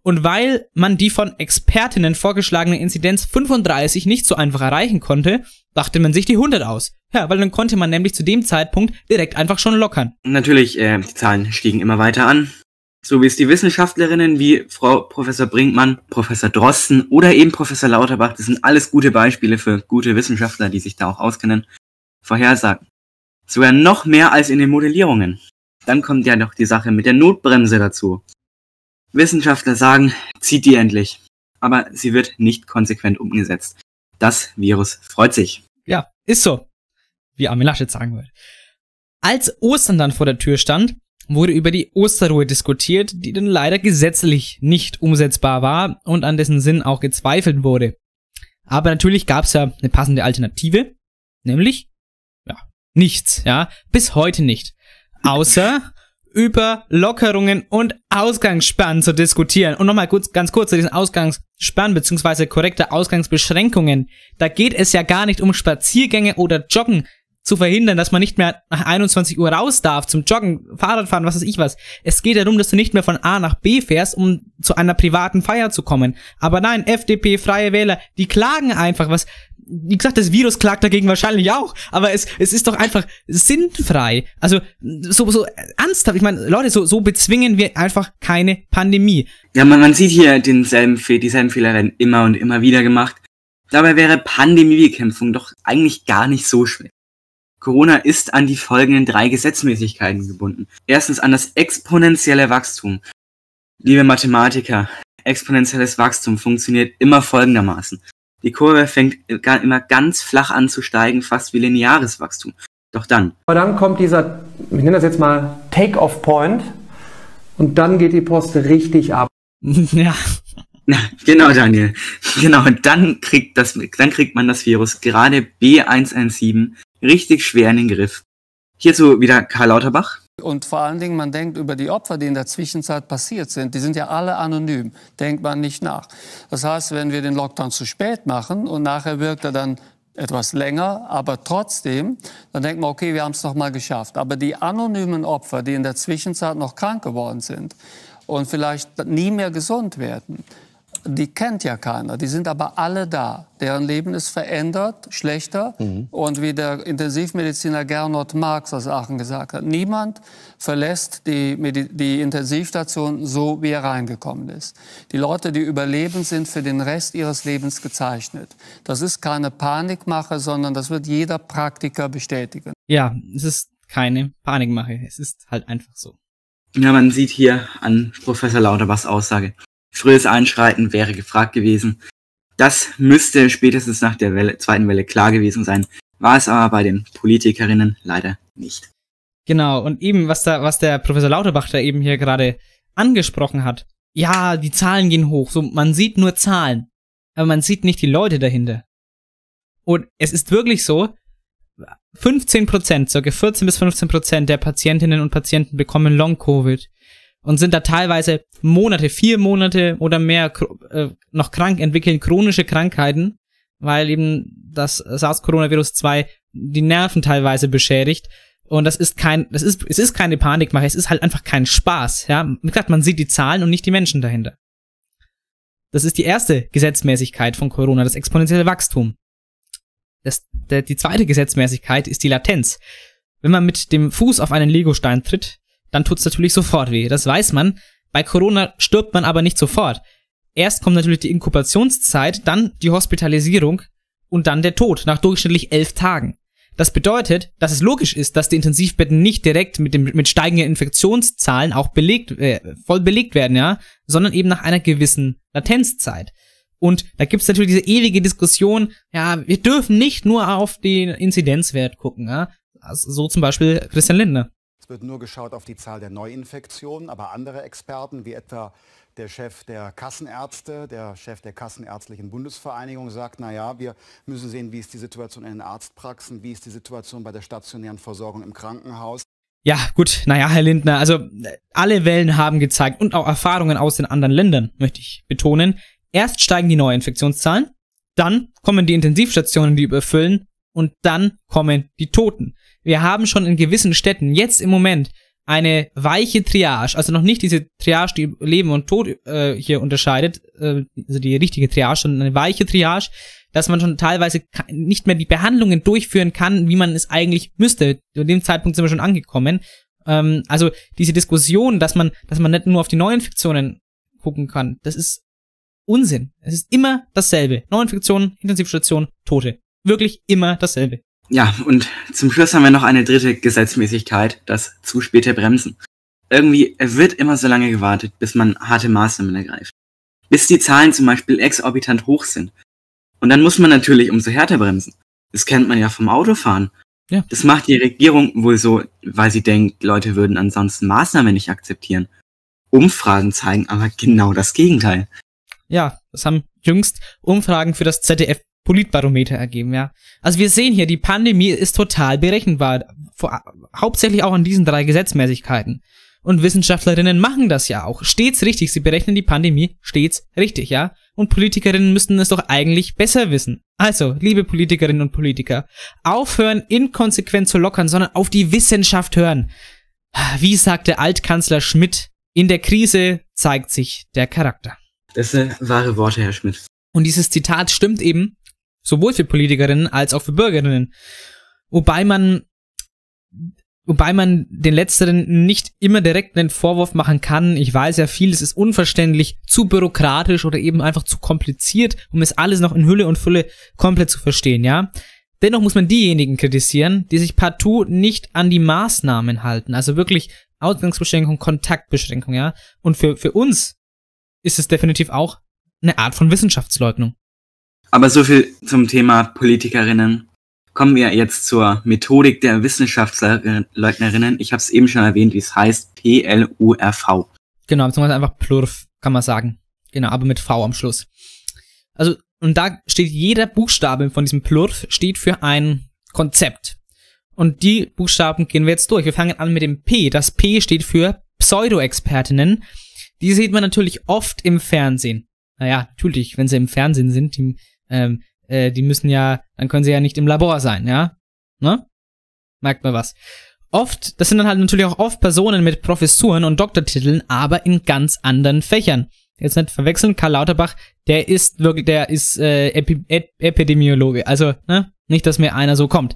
Und weil man die von Expertinnen vorgeschlagene Inzidenz fünfunddreißig nicht so einfach erreichen konnte, dachte man sich die hundert aus. Ja, weil dann konnte man nämlich zu dem Zeitpunkt direkt einfach schon lockern. Natürlich, äh, die Zahlen stiegen immer weiter an. So wie es die Wissenschaftlerinnen wie Frau Professor Brinkmann, Professor Drosten oder eben Professor Lauterbach, das sind alles gute Beispiele für gute Wissenschaftler, die sich da auch auskennen, vorhersagen. Sogar noch mehr als in den Modellierungen. Dann kommt ja noch die Sache mit der Notbremse dazu. Wissenschaftler sagen, zieht die endlich. Aber sie wird nicht konsequent umgesetzt. Das Virus freut sich. Ja, ist so. Wie Armin Laschet sagen würde. Als Ostern dann vor der Tür stand, wurde über die Osterruhe diskutiert, die dann leider gesetzlich nicht umsetzbar war und an dessen Sinn auch gezweifelt wurde. Aber natürlich gab es ja eine passende Alternative. Nämlich, ja, nichts, ja. Bis heute nicht. Außer über Lockerungen und Ausgangssperren zu diskutieren. Und nochmal kurz, ganz kurz zu diesen Ausgangssperren bzw. korrekte Ausgangsbeschränkungen. Da geht es ja gar nicht um Spaziergänge oder Joggen zu verhindern, dass man nicht mehr nach einundzwanzig Uhr raus darf zum Joggen, Fahrradfahren, was weiß ich was. Es geht darum, dass du nicht mehr von A nach B fährst, um zu einer privaten Feier zu kommen. Aber nein, F D P, Freie Wähler, die klagen einfach was. Wie gesagt, das Virus klagt dagegen wahrscheinlich auch, aber es es ist doch einfach sinnfrei. Also so so ernsthaft, ich meine, Leute, so so bezwingen wir einfach keine Pandemie. Ja, man, man sieht hier denselben Fe- dieselben Fehler werden immer und immer wieder gemacht. Dabei wäre Pandemiebekämpfung doch eigentlich gar nicht so schwer. Corona ist an die folgenden drei Gesetzmäßigkeiten gebunden. Erstens an das exponentielle Wachstum. Liebe Mathematiker, exponentielles Wachstum funktioniert immer folgendermaßen. Die Kurve fängt immer ganz flach an zu steigen, fast wie lineares Wachstum. Doch dann. Aber dann kommt dieser, ich nenne das jetzt mal Take-off-Point, und dann geht die Post richtig ab. Ja. Na, genau, Daniel. Genau, und dann kriegt das, dann kriegt man das Virus, gerade B eins eins sieben, richtig schwer in den Griff. Hierzu wieder Karl Lauterbach. Und vor allen Dingen, man denkt über die Opfer, die in der Zwischenzeit passiert sind, die sind ja alle anonym, denkt man nicht nach. Das heißt, wenn wir den Lockdown zu spät machen und nachher wirkt er dann etwas länger, aber trotzdem, dann denkt man, okay, wir haben es noch mal geschafft. Aber die anonymen Opfer, die in der Zwischenzeit noch krank geworden sind und vielleicht nie mehr gesund werden, die kennt ja keiner, die sind aber alle da. Deren Leben ist verändert, schlechter. Mhm. Und wie der Intensivmediziner Gernot Marx aus Aachen gesagt hat, niemand verlässt die, Medi- die Intensivstation so, wie er reingekommen ist. Die Leute, die überleben, sind für den Rest ihres Lebens gezeichnet. Das ist keine Panikmache, sondern das wird jeder Praktiker bestätigen. Ja, es ist keine Panikmache, es ist halt einfach so. Ja, man sieht hier an Professor Lauterbachs Aussage, frilles Einschreiten wäre gefragt gewesen. Das müsste spätestens nach der Welle, zweiten Welle klar gewesen sein, war es aber bei den Politikerinnen leider nicht. Genau, und eben, was, da, was der Professor Lauterbach da eben hier gerade angesprochen hat, ja, die Zahlen gehen hoch, so, man sieht nur Zahlen, aber man sieht nicht die Leute dahinter. Und es ist wirklich so, fünfzehn Prozent, circa vierzehn bis fünfzehn Prozent der Patientinnen und Patienten bekommen Long-Covid und sind da teilweise Monate, vier Monate oder mehr äh, noch krank, entwickeln chronische Krankheiten, weil eben das SARS-Coronavirus zwei die Nerven teilweise beschädigt. Und das ist kein, das ist, es ist keine Panikmache, es ist halt einfach kein Spaß, ja. Wie gesagt, man sieht die Zahlen und nicht die Menschen dahinter. Das ist die erste Gesetzmäßigkeit von Corona, das exponentielle Wachstum. Das, der, die zweite Gesetzmäßigkeit ist die Latenz. Wenn man mit dem Fuß auf einen Legostein tritt, dann tut's natürlich sofort weh. Das weiß man. Bei Corona stirbt man aber nicht sofort. Erst kommt natürlich die Inkubationszeit, dann die Hospitalisierung und dann der Tod nach durchschnittlich elf Tagen. Das bedeutet, dass es logisch ist, dass die Intensivbetten nicht direkt mit, dem, mit steigenden Infektionszahlen auch belegt, äh, voll belegt werden, ja, sondern eben nach einer gewissen Latenzzeit. Und da gibt's natürlich diese ewige Diskussion, ja, wir dürfen nicht nur auf den Inzidenzwert gucken, ja? Also so zum Beispiel Christian Lindner. Es wird nur geschaut auf die Zahl der Neuinfektionen, aber andere Experten, wie etwa der Chef der Kassenärzte, der Chef der Kassenärztlichen Bundesvereinigung sagt, naja, wir müssen sehen, wie ist die Situation in den Arztpraxen, wie ist die Situation bei der stationären Versorgung im Krankenhaus. Ja, gut, naja, Herr Lindner, also alle Wellen haben gezeigt und auch Erfahrungen aus den anderen Ländern, möchte ich betonen, erst steigen die Neuinfektionszahlen, dann kommen die Intensivstationen, die überfüllen, und dann kommen die Toten. Wir haben schon in gewissen Städten jetzt im Moment eine weiche Triage, also noch nicht diese Triage, die Leben und Tod äh, hier unterscheidet, äh, also die richtige Triage, sondern eine weiche Triage, dass man schon teilweise nicht mehr die Behandlungen durchführen kann, wie man es eigentlich müsste. Zu dem Zeitpunkt sind wir schon angekommen. Ähm, also diese Diskussion, dass man, dass man nicht nur auf die Neuinfektionen gucken kann, das ist Unsinn. Es ist immer dasselbe. Neuinfektionen, Intensivstationen, Tote. Wirklich immer dasselbe. Ja, und zum Schluss haben wir noch eine dritte Gesetzmäßigkeit, das zu späte Bremsen. Irgendwie wird immer so lange gewartet, bis man harte Maßnahmen ergreift. Bis die Zahlen zum Beispiel exorbitant hoch sind. Und dann muss man natürlich umso härter bremsen. Das kennt man ja vom Autofahren. Ja. Das macht die Regierung wohl so, weil sie denkt, Leute würden ansonsten Maßnahmen nicht akzeptieren. Umfragen zeigen aber genau das Gegenteil. Ja, das haben jüngst Umfragen für das Z D F-Politbarometer ergeben, ja. Also wir sehen hier, die Pandemie ist total berechenbar, vor, hauptsächlich auch an diesen drei Gesetzmäßigkeiten. Und Wissenschaftlerinnen machen das ja auch, stets richtig, sie berechnen die Pandemie stets richtig, ja. Und Politikerinnen müssten es doch eigentlich besser wissen. Also, liebe Politikerinnen und Politiker, aufhören, inkonsequent zu lockern, sondern auf die Wissenschaft hören. Wie sagte Altkanzler Schmidt, in der Krise zeigt sich der Charakter. Das sind wahre Worte, Herr Schmidt. Und dieses Zitat stimmt eben sowohl für Politikerinnen als auch für Bürgerinnen. Wobei man, wobei man den Letzteren nicht immer direkt einen Vorwurf machen kann. Ich weiß ja, vieles ist unverständlich, zu bürokratisch oder eben einfach zu kompliziert, um es alles noch in Hülle und Fülle komplett zu verstehen, ja. Dennoch muss man diejenigen kritisieren, die sich partout nicht an die Maßnahmen halten. Also wirklich Ausgangsbeschränkung, Kontaktbeschränkung, ja. Und für, für uns ist es definitiv auch eine Art von Wissenschaftsleugnung. Aber so viel zum Thema Politikerinnen. Kommen wir jetzt zur Methodik der Wissenschaftsleugnerinnen. Ich habe es eben schon erwähnt, wie es heißt, P L U R V. Genau, beziehungsweise einfach Plurf, kann man sagen. Genau, aber mit V am Schluss. Also, und da steht jeder Buchstabe von diesem Plurf steht für ein Konzept. Und die Buchstaben gehen wir jetzt durch. Wir fangen an mit dem P. Das P steht für Pseudo-Expertinnen. Die sieht man natürlich oft im Fernsehen. Naja, natürlich, wenn sie im Fernsehen sind, die, ähm, äh, die müssen ja, dann können sie ja nicht im Labor sein, ja? Ne? Merkt man was. Oft, das sind dann halt natürlich auch oft Personen mit Professuren und Doktortiteln, aber in ganz anderen Fächern. jetzt nicht verwechseln, Karl Lauterbach, der ist wirklich, der ist äh, Epi- Ep- Epidemiologe, also ne, nicht, dass mir einer so kommt.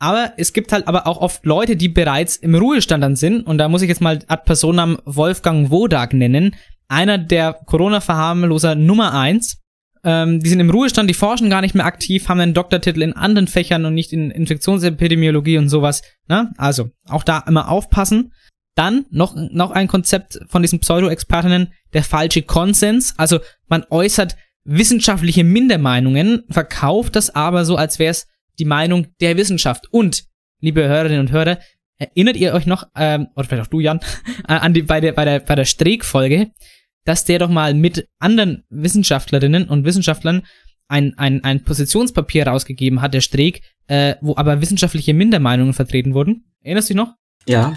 Aber es gibt halt aber auch oft Leute, die bereits im Ruhestand dann sind, und da muss ich jetzt mal ad personam Wolfgang Wodak nennen, einer der Corona-Verharmloser Nummer eins. Ähm, die sind im Ruhestand, die forschen gar nicht mehr aktiv, haben einen Doktortitel in anderen Fächern und nicht in Infektionsepidemiologie und sowas. Ne? Also auch da immer aufpassen. Dann noch, noch ein Konzept von diesen Pseudo-Expertinnen, der falsche Konsens. Also man äußert wissenschaftliche Mindermeinungen, verkauft das aber so, als wäre es die Meinung der Wissenschaft. Und, liebe Hörerinnen und Hörer, erinnert ihr euch noch, ähm, oder vielleicht auch du, Jan, an die, bei der, bei der, bei der Streeck-Folge, dass der doch mal mit anderen Wissenschaftlerinnen und Wissenschaftlern ein, ein, ein Positionspapier rausgegeben hat, der Streeck, äh, wo aber wissenschaftliche Mindermeinungen vertreten wurden. Erinnerst du dich noch? Ja.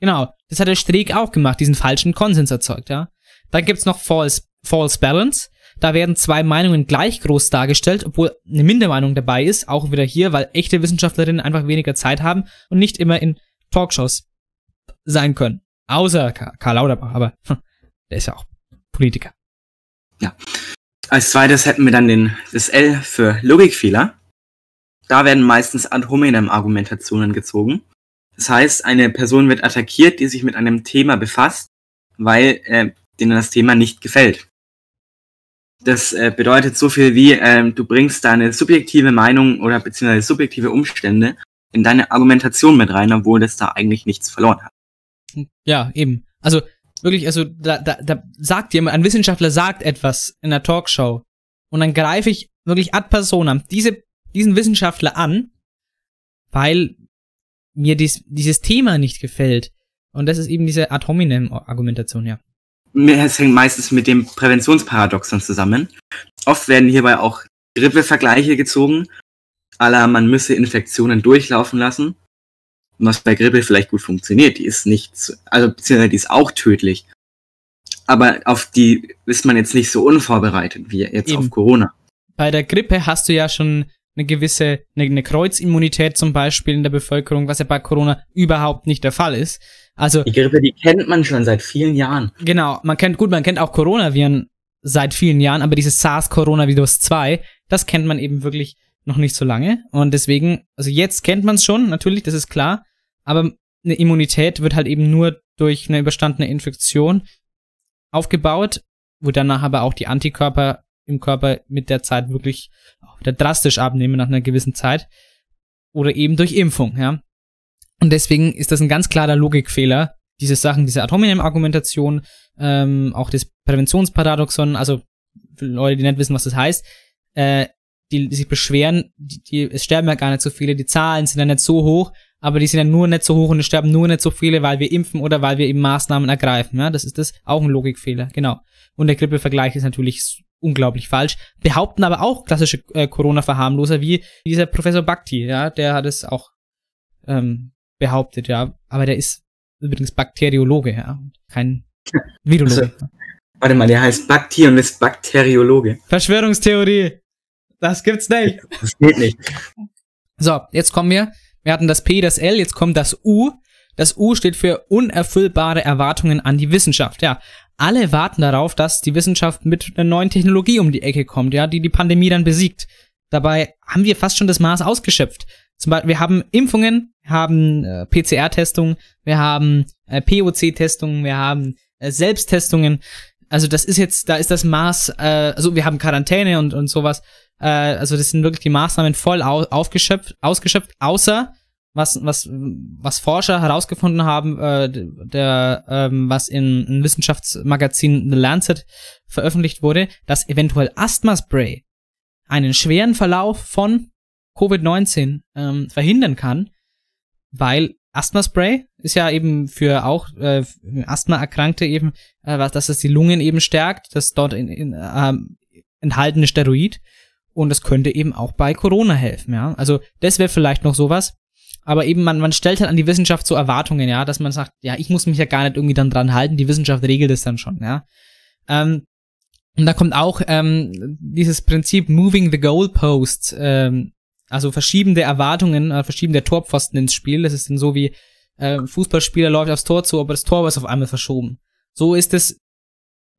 Genau, das hat der Streeck auch gemacht, diesen falschen Konsens erzeugt, ja. Dann gibt's noch False, False Balance. Da werden zwei Meinungen gleich groß dargestellt, obwohl eine Mindermeinung dabei ist, auch wieder hier, weil echte Wissenschaftlerinnen einfach weniger Zeit haben und nicht immer in Talkshows sein können. Außer Karl Lauterbach, aber hm, der ist ja auch Politiker. Ja. Als zweites hätten wir dann den, das L für Logikfehler. Da werden meistens ad hominem Argumentationen gezogen. Das heißt, eine Person wird attackiert, die sich mit einem Thema befasst, weil äh, denen das Thema nicht gefällt. Das äh, bedeutet so viel wie, äh, du bringst deine subjektive Meinung oder beziehungsweise subjektive Umstände in deine Argumentation mit rein, obwohl das da eigentlich nichts verloren hat. Ja, eben. Also wirklich, also da, da, da sagt jemand, ein Wissenschaftler sagt etwas in einer Talkshow und dann greife ich wirklich ad personam diese, diesen Wissenschaftler an, weil mir dies, dieses Thema nicht gefällt. Und das ist eben diese ad hominem Argumentation, ja. Es hängt meistens mit dem Präventionsparadoxon zusammen. Oft werden hierbei auch Grippevergleiche gezogen, à la man müsse Infektionen durchlaufen lassen, was bei Grippe vielleicht gut funktioniert. Die ist nicht, also beziehungsweise die ist auch tödlich, aber auf die ist man jetzt nicht so unvorbereitet wie jetzt Eben. Auf Corona. Bei der Grippe hast du ja schon eine gewisse, eine, eine Kreuzimmunität zum Beispiel in der Bevölkerung, was ja bei Corona überhaupt nicht der Fall ist. Also, die Grippe, die kennt man schon seit vielen Jahren. Genau, man kennt, gut, man kennt auch Coronaviren seit vielen Jahren, aber dieses SARS-CoV-zwei, das kennt man eben wirklich noch nicht so lange. Und deswegen, also jetzt kennt man es schon, natürlich, das ist klar, aber eine Immunität wird halt eben nur durch eine überstandene Infektion aufgebaut, wo danach aber auch die Antikörper im Körper mit der Zeit wirklich auch wieder drastisch abnehmen nach einer gewissen Zeit. Oder eben durch Impfung, ja. Und deswegen ist das ein ganz klarer Logikfehler, diese Sachen, diese ad hominem Argumentation, ähm, auch das Präventionsparadoxon, also für Leute, die nicht wissen, was das heißt, äh, die, die sich beschweren, die, die, es sterben ja gar nicht so viele, die Zahlen sind ja nicht so hoch, aber die sind ja nur nicht so hoch und es sterben nur nicht so viele, weil wir impfen oder weil wir eben Maßnahmen ergreifen, ja, das ist das, auch ein Logikfehler, genau. Und der Grippevergleich ist natürlich unglaublich falsch, behaupten aber auch klassische äh, Corona-Verharmloser, wie dieser Professor Bhakdi, ja, der hat es auch, ähm, behauptet, ja, aber der ist übrigens Bakteriologe, ja, kein Virologe. Also, warte mal, der heißt Bhakdi und ist Bakteriologe. Verschwörungstheorie, das gibt's nicht. Das geht nicht. So, jetzt kommen wir, wir hatten das P, das L, jetzt kommt das U. Das U steht für unerfüllbare Erwartungen an die Wissenschaft, ja. Alle warten darauf, dass die Wissenschaft mit einer neuen Technologie um die Ecke kommt, ja, die die Pandemie dann besiegt. Dabei haben wir fast schon das Maß ausgeschöpft. Zum Beispiel, wir haben Impfungen, wir haben äh, P C R-Testungen, wir haben äh, P O C-Testungen, wir haben äh, Selbsttestungen. Also das ist jetzt, da ist das Maß, äh, also wir haben Quarantäne und und sowas. Äh, also das sind wirklich die Maßnahmen voll au- aufgeschöpft, ausgeschöpft, außer was was was Forscher herausgefunden haben, äh, der ähm, was in, in Wissenschaftsmagazin The Lancet veröffentlicht wurde, dass eventuell Asthma-Spray einen schweren Verlauf von Covid neunzehn ähm, verhindern kann, weil Asthma-Spray ist ja eben für auch äh, Asthma-Erkrankte eben, äh, was, dass es die Lungen eben stärkt, das dort in, in, ähm, enthaltene Steroid, und das könnte eben auch bei Corona helfen, ja. Also das wäre vielleicht noch sowas, aber eben man, man stellt halt an die Wissenschaft so Erwartungen, ja, dass man sagt, ja, ich muss mich ja gar nicht irgendwie dann dran halten, die Wissenschaft regelt es dann schon, ja. Ähm, und da kommt auch ähm, dieses Prinzip Moving the Goalposts, ähm, also verschieben der Erwartungen, äh, verschieben der Torpfosten ins Spiel. Das ist dann so wie, äh, Fußballspieler läuft aufs Tor zu, aber das Tor ist auf einmal verschoben. So ist es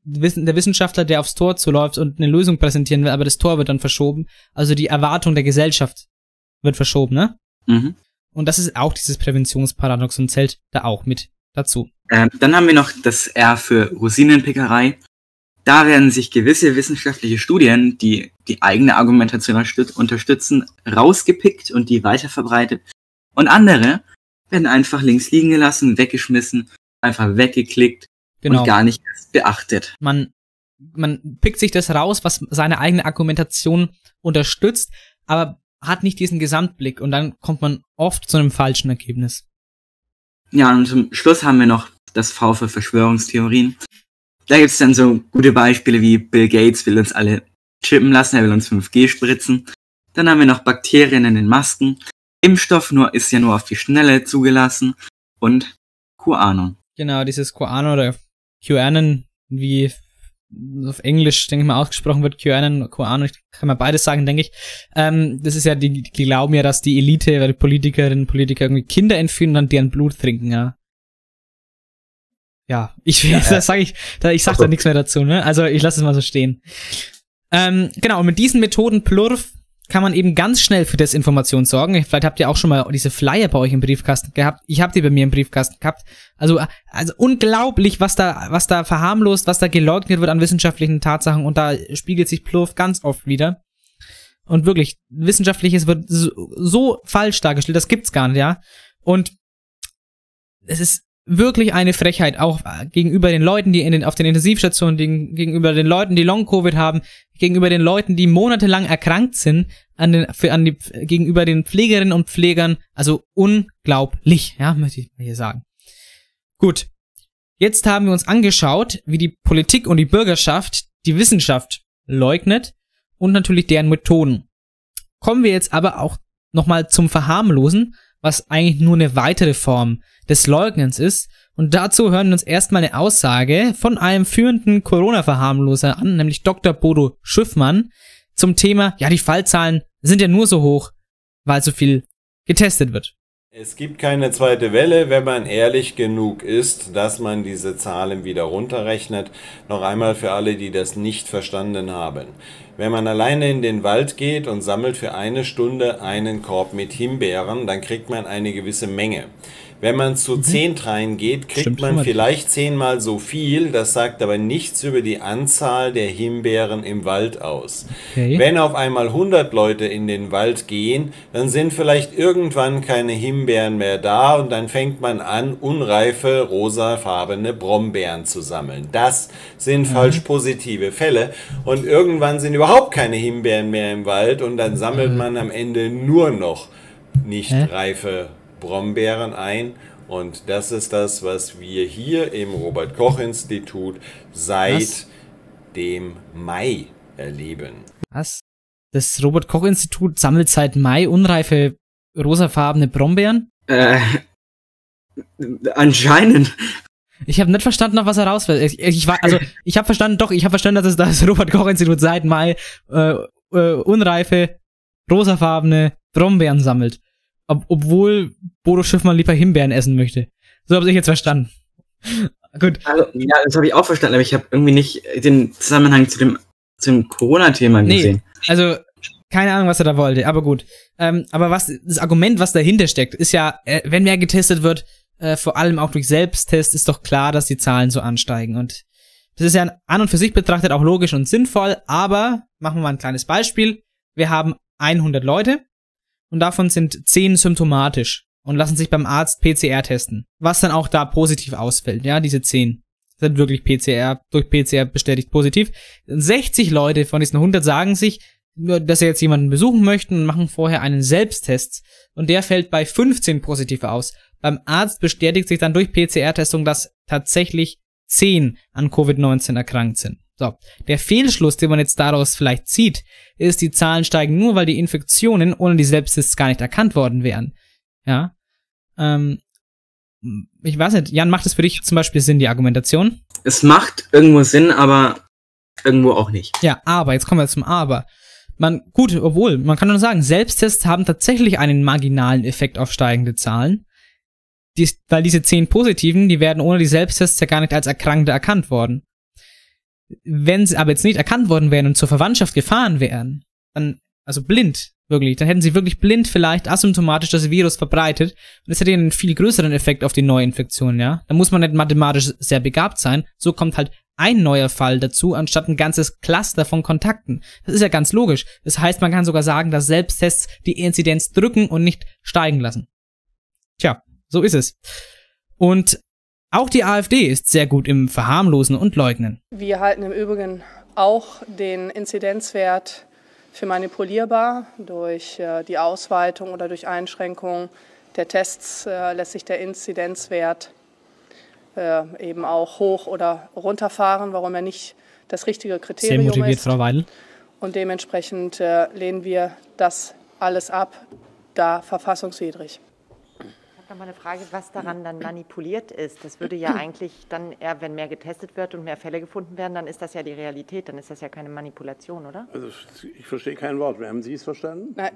der Wissenschaftler, der aufs Tor zuläuft und eine Lösung präsentieren will, aber das Tor wird dann verschoben. Also die Erwartung der Gesellschaft wird verschoben, ne? Mhm. Und das ist auch dieses Präventionsparadoxon, zählt da auch mit dazu. Ähm, dann haben wir noch das R für Rosinenpickerei. Da werden sich gewisse wissenschaftliche Studien, die die eigene Argumentation unterstützen, rausgepickt und die weiterverbreitet. Und andere werden einfach links liegen gelassen, weggeschmissen, einfach weggeklickt. Genau. Und gar nicht beachtet. Man, man pickt sich das raus, was seine eigene Argumentation unterstützt, aber hat nicht diesen Gesamtblick und dann kommt man oft zu einem falschen Ergebnis. Ja, und zum Schluss haben wir noch das V für Verschwörungstheorien. Da gibt es dann so gute Beispiele wie Bill Gates will uns alle chippen lassen, er will uns fünf G spritzen. Dann haben wir noch Bakterien in den Masken. Impfstoff nur ist ja nur auf die Schnelle zugelassen und QAnon. Genau, dieses QAnon oder QAnon, wie auf Englisch, denke ich mal, ausgesprochen wird, QAnon, QAnon, kann man beides sagen, denke ich. Ähm, das ist ja, die, die glauben ja, dass die Elite oder die Politikerinnen und Politiker irgendwie Kinder entführen und dann deren Blut trinken, ja. Ja, ich ja, das sage ich, da, ich sag also. da nichts mehr dazu, ne? Also ich lasse es mal so stehen. Ähm, genau, und mit diesen Methoden Plurf kann man eben ganz schnell für Desinformation sorgen. Vielleicht habt ihr auch schon mal diese Flyer bei euch im Briefkasten gehabt. Ich habe die bei mir im Briefkasten gehabt. Also, also unglaublich, was da, was da verharmlost, was da geleugnet wird an wissenschaftlichen Tatsachen. Und da spiegelt sich Plurf ganz oft wieder. Und wirklich, Wissenschaftliches wird so, so falsch dargestellt. Das gibt's gar nicht, ja. Und es ist wirklich eine Frechheit, auch gegenüber den Leuten, die in den, auf den Intensivstationen liegen, gegenüber den Leuten, die Long-Covid haben, gegenüber den Leuten, die monatelang erkrankt sind, an den, für, an die, gegenüber den Pflegerinnen und Pflegern, also unglaublich, ja, möchte ich mal hier sagen. Gut, jetzt haben wir uns angeschaut, wie die Politik und die Bürgerschaft die Wissenschaft leugnet und natürlich deren Methoden. Kommen wir jetzt aber auch nochmal zum Verharmlosen, was eigentlich nur eine weitere Form des Leugnens ist. Und dazu hören wir uns erstmal eine Aussage von einem führenden Corona-Verharmloser an, nämlich Doktor Bodo Schiffmann, zum Thema, ja, die Fallzahlen sind ja nur so hoch, weil so viel getestet wird. Es gibt keine zweite Welle, wenn man ehrlich genug ist, dass man diese Zahlen wieder runterrechnet. Noch einmal für alle, die das nicht verstanden haben. Wenn man alleine in den Wald geht und sammelt für eine Stunde einen Korb mit Himbeeren, dann kriegt man eine gewisse Menge. Wenn man zu zehn reingeht, kriegt Stimmt, man vielleicht zehnmal so viel. Das sagt aber nichts über die Anzahl der Himbeeren im Wald aus. Okay. Wenn auf einmal hundert Leute in den Wald gehen, dann sind vielleicht irgendwann keine Himbeeren mehr da und dann fängt man an, unreife, rosafarbene Brombeeren zu sammeln. Das sind mhm. falsch positive Fälle und irgendwann sind überhaupt keine Himbeeren mehr im Wald und dann sammelt man am Ende nur noch nicht Hä? reife Brombeeren ein und das ist das, was wir hier im Robert-Koch-Institut seit was? dem Mai erleben. Was? Das Robert-Koch-Institut sammelt seit Mai unreife, rosafarbene Brombeeren? Äh, anscheinend. Ich habe nicht verstanden, auf was er raus will. Ich, ich war, also ich habe verstanden, doch, ich habe verstanden, dass das Robert-Koch-Institut seit Mai äh, äh, unreife, rosafarbene Brombeeren sammelt. Ob, obwohl Bodo Schiffmann lieber Himbeeren essen möchte. So habe ich jetzt verstanden. Gut. Also, ja, das habe ich auch verstanden, aber ich habe irgendwie nicht den Zusammenhang zu dem, zum Corona-Thema gesehen. Nee, also keine Ahnung, was er da wollte, aber gut. Ähm, aber was das Argument, was dahinter steckt, ist ja, äh, wenn mehr getestet wird, äh, vor allem auch durch Selbsttest, ist doch klar, dass die Zahlen so ansteigen. Und das ist ja an und für sich betrachtet auch logisch und sinnvoll, aber machen wir mal ein kleines Beispiel. Wir haben hundert Leute. Und davon sind zehn symptomatisch und lassen sich beim Arzt P C R testen, was dann auch da positiv ausfällt, ja, diese zehn sind wirklich P C R, durch P C R bestätigt positiv. sechzig Leute von diesen hundert sagen sich, dass sie jetzt jemanden besuchen möchten und machen vorher einen Selbsttest und der fällt bei fünfzehn positiv aus. Beim Arzt bestätigt sich dann durch P C R-Testung, dass tatsächlich zehn an Covid neunzehn erkrankt sind. So, der Fehlschluss, den man jetzt daraus vielleicht zieht, ist, die Zahlen steigen nur, weil die Infektionen ohne die Selbsttests gar nicht erkannt worden wären. Ja, ähm, ich weiß nicht, Jan, macht es für dich zum Beispiel Sinn, die Argumentation? Es macht irgendwo Sinn, aber irgendwo auch nicht. Ja, aber, jetzt kommen wir zum Aber. Man, gut, obwohl, man kann nur sagen, Selbsttests haben tatsächlich einen marginalen Effekt auf steigende Zahlen, die, weil diese zehn Positiven, die werden ohne die Selbsttests ja gar nicht als Erkrankte erkannt worden. Wenn sie aber jetzt nicht erkannt worden wären und zur Verwandtschaft gefahren wären, dann, also blind, wirklich, dann hätten sie wirklich blind vielleicht asymptomatisch das Virus verbreitet. Und das hätte einen viel größeren Effekt auf die Neuinfektion, ja. Da muss man nicht mathematisch sehr begabt sein. So kommt halt ein neuer Fall dazu, anstatt ein ganzes Cluster von Kontakten. Das ist ja ganz logisch. Das heißt, man kann sogar sagen, dass Selbsttests die Inzidenz drücken und nicht steigen lassen. Tja, so ist es. Und auch die AfD ist sehr gut im Verharmlosen und Leugnen. Wir halten im Übrigen auch den Inzidenzwert für manipulierbar. Durch äh, die Ausweitung oder durch Einschränkung der Tests äh, lässt sich der Inzidenzwert äh, eben auch hoch oder runterfahren, warum er nicht das richtige Kriterium ist. Sehr motiviert, Frau Weidel. Und dementsprechend äh, lehnen wir das alles ab, da verfassungswidrig. Nochmal eine Frage, was daran dann manipuliert ist. Das würde ja eigentlich dann eher, wenn mehr getestet wird und mehr Fälle gefunden werden, dann ist das ja die Realität, dann ist das ja keine Manipulation, oder? Also ich verstehe kein Wort mehr. Haben Sie es verstanden? Nein.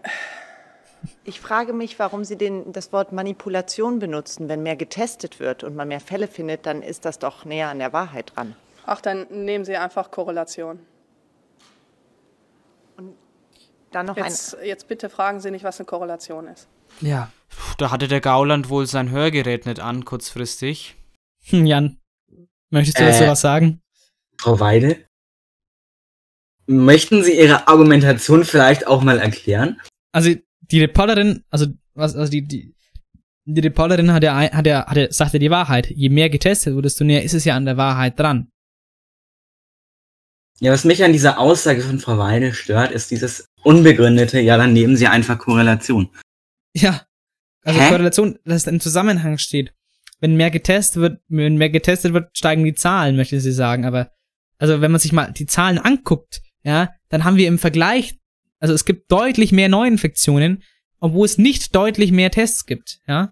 Ich frage mich, warum Sie den, das Wort Manipulation benutzen. Wenn mehr getestet wird und man mehr Fälle findet, dann ist das doch näher an der Wahrheit dran. Ach, dann nehmen Sie einfach Korrelation. Und dann noch jetzt, ein... jetzt bitte fragen Sie nicht, was eine Korrelation ist. Ja. Da hatte der Gauland wohl sein Hörgerät nicht an, kurzfristig. Hm, Jan, möchtest du äh, dazu was sagen? Frau Weidel, möchten Sie Ihre Argumentation vielleicht auch mal erklären? Also die Reporterin, also, also die, die, die Reporterin hat ja, hat ja, hat ja, sagte die Wahrheit. Je mehr getestet wurde, desto näher ist es ja an der Wahrheit dran. Ja, was mich an dieser Aussage von Frau Weidel stört, ist dieses unbegründete, ja, dann nehmen Sie einfach Korrelation. Ja, also Hä? Korrelation, dass es im Zusammenhang steht. Wenn mehr getestet wird, wenn mehr getestet wird, steigen die Zahlen, möchte sie sagen. Aber also wenn man sich mal die Zahlen anguckt, ja, dann haben wir im Vergleich, also es gibt deutlich mehr Neuinfektionen, obwohl es nicht deutlich mehr Tests gibt, ja.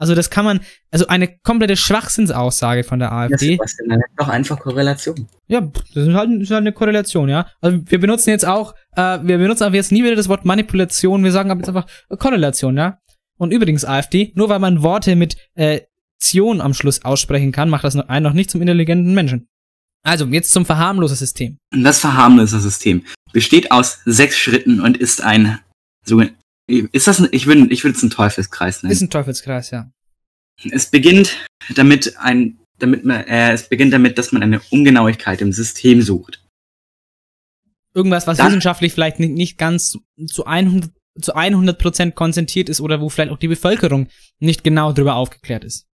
Also das kann man, also eine komplette Schwachsinnsaussage von der AfD. Das ist doch einfach Korrelation. Ja, das ist halt, das ist halt eine Korrelation, ja. Also wir benutzen jetzt auch, äh, wir benutzen aber jetzt nie wieder das Wort Manipulation, wir sagen aber jetzt einfach Korrelation, ja. Und übrigens AfD, nur weil man Worte mit äh, Tion am Schluss aussprechen kann, macht das einen noch nicht zum intelligenten Menschen. Also jetzt zum Verharmloser-System. Das Verharmloser-System besteht aus sechs Schritten und ist ein sogenanntes... Ist das ein, ich würde ich würde es einen Teufelskreis nennen. Ist ein Teufelskreis, ja. Es beginnt damit ein damit man äh, es beginnt damit, dass man eine Ungenauigkeit im System sucht. Irgendwas, was dann, wissenschaftlich vielleicht nicht, nicht ganz zu hundert Prozent konzentriert ist oder wo vielleicht auch die Bevölkerung nicht genau drüber aufgeklärt ist.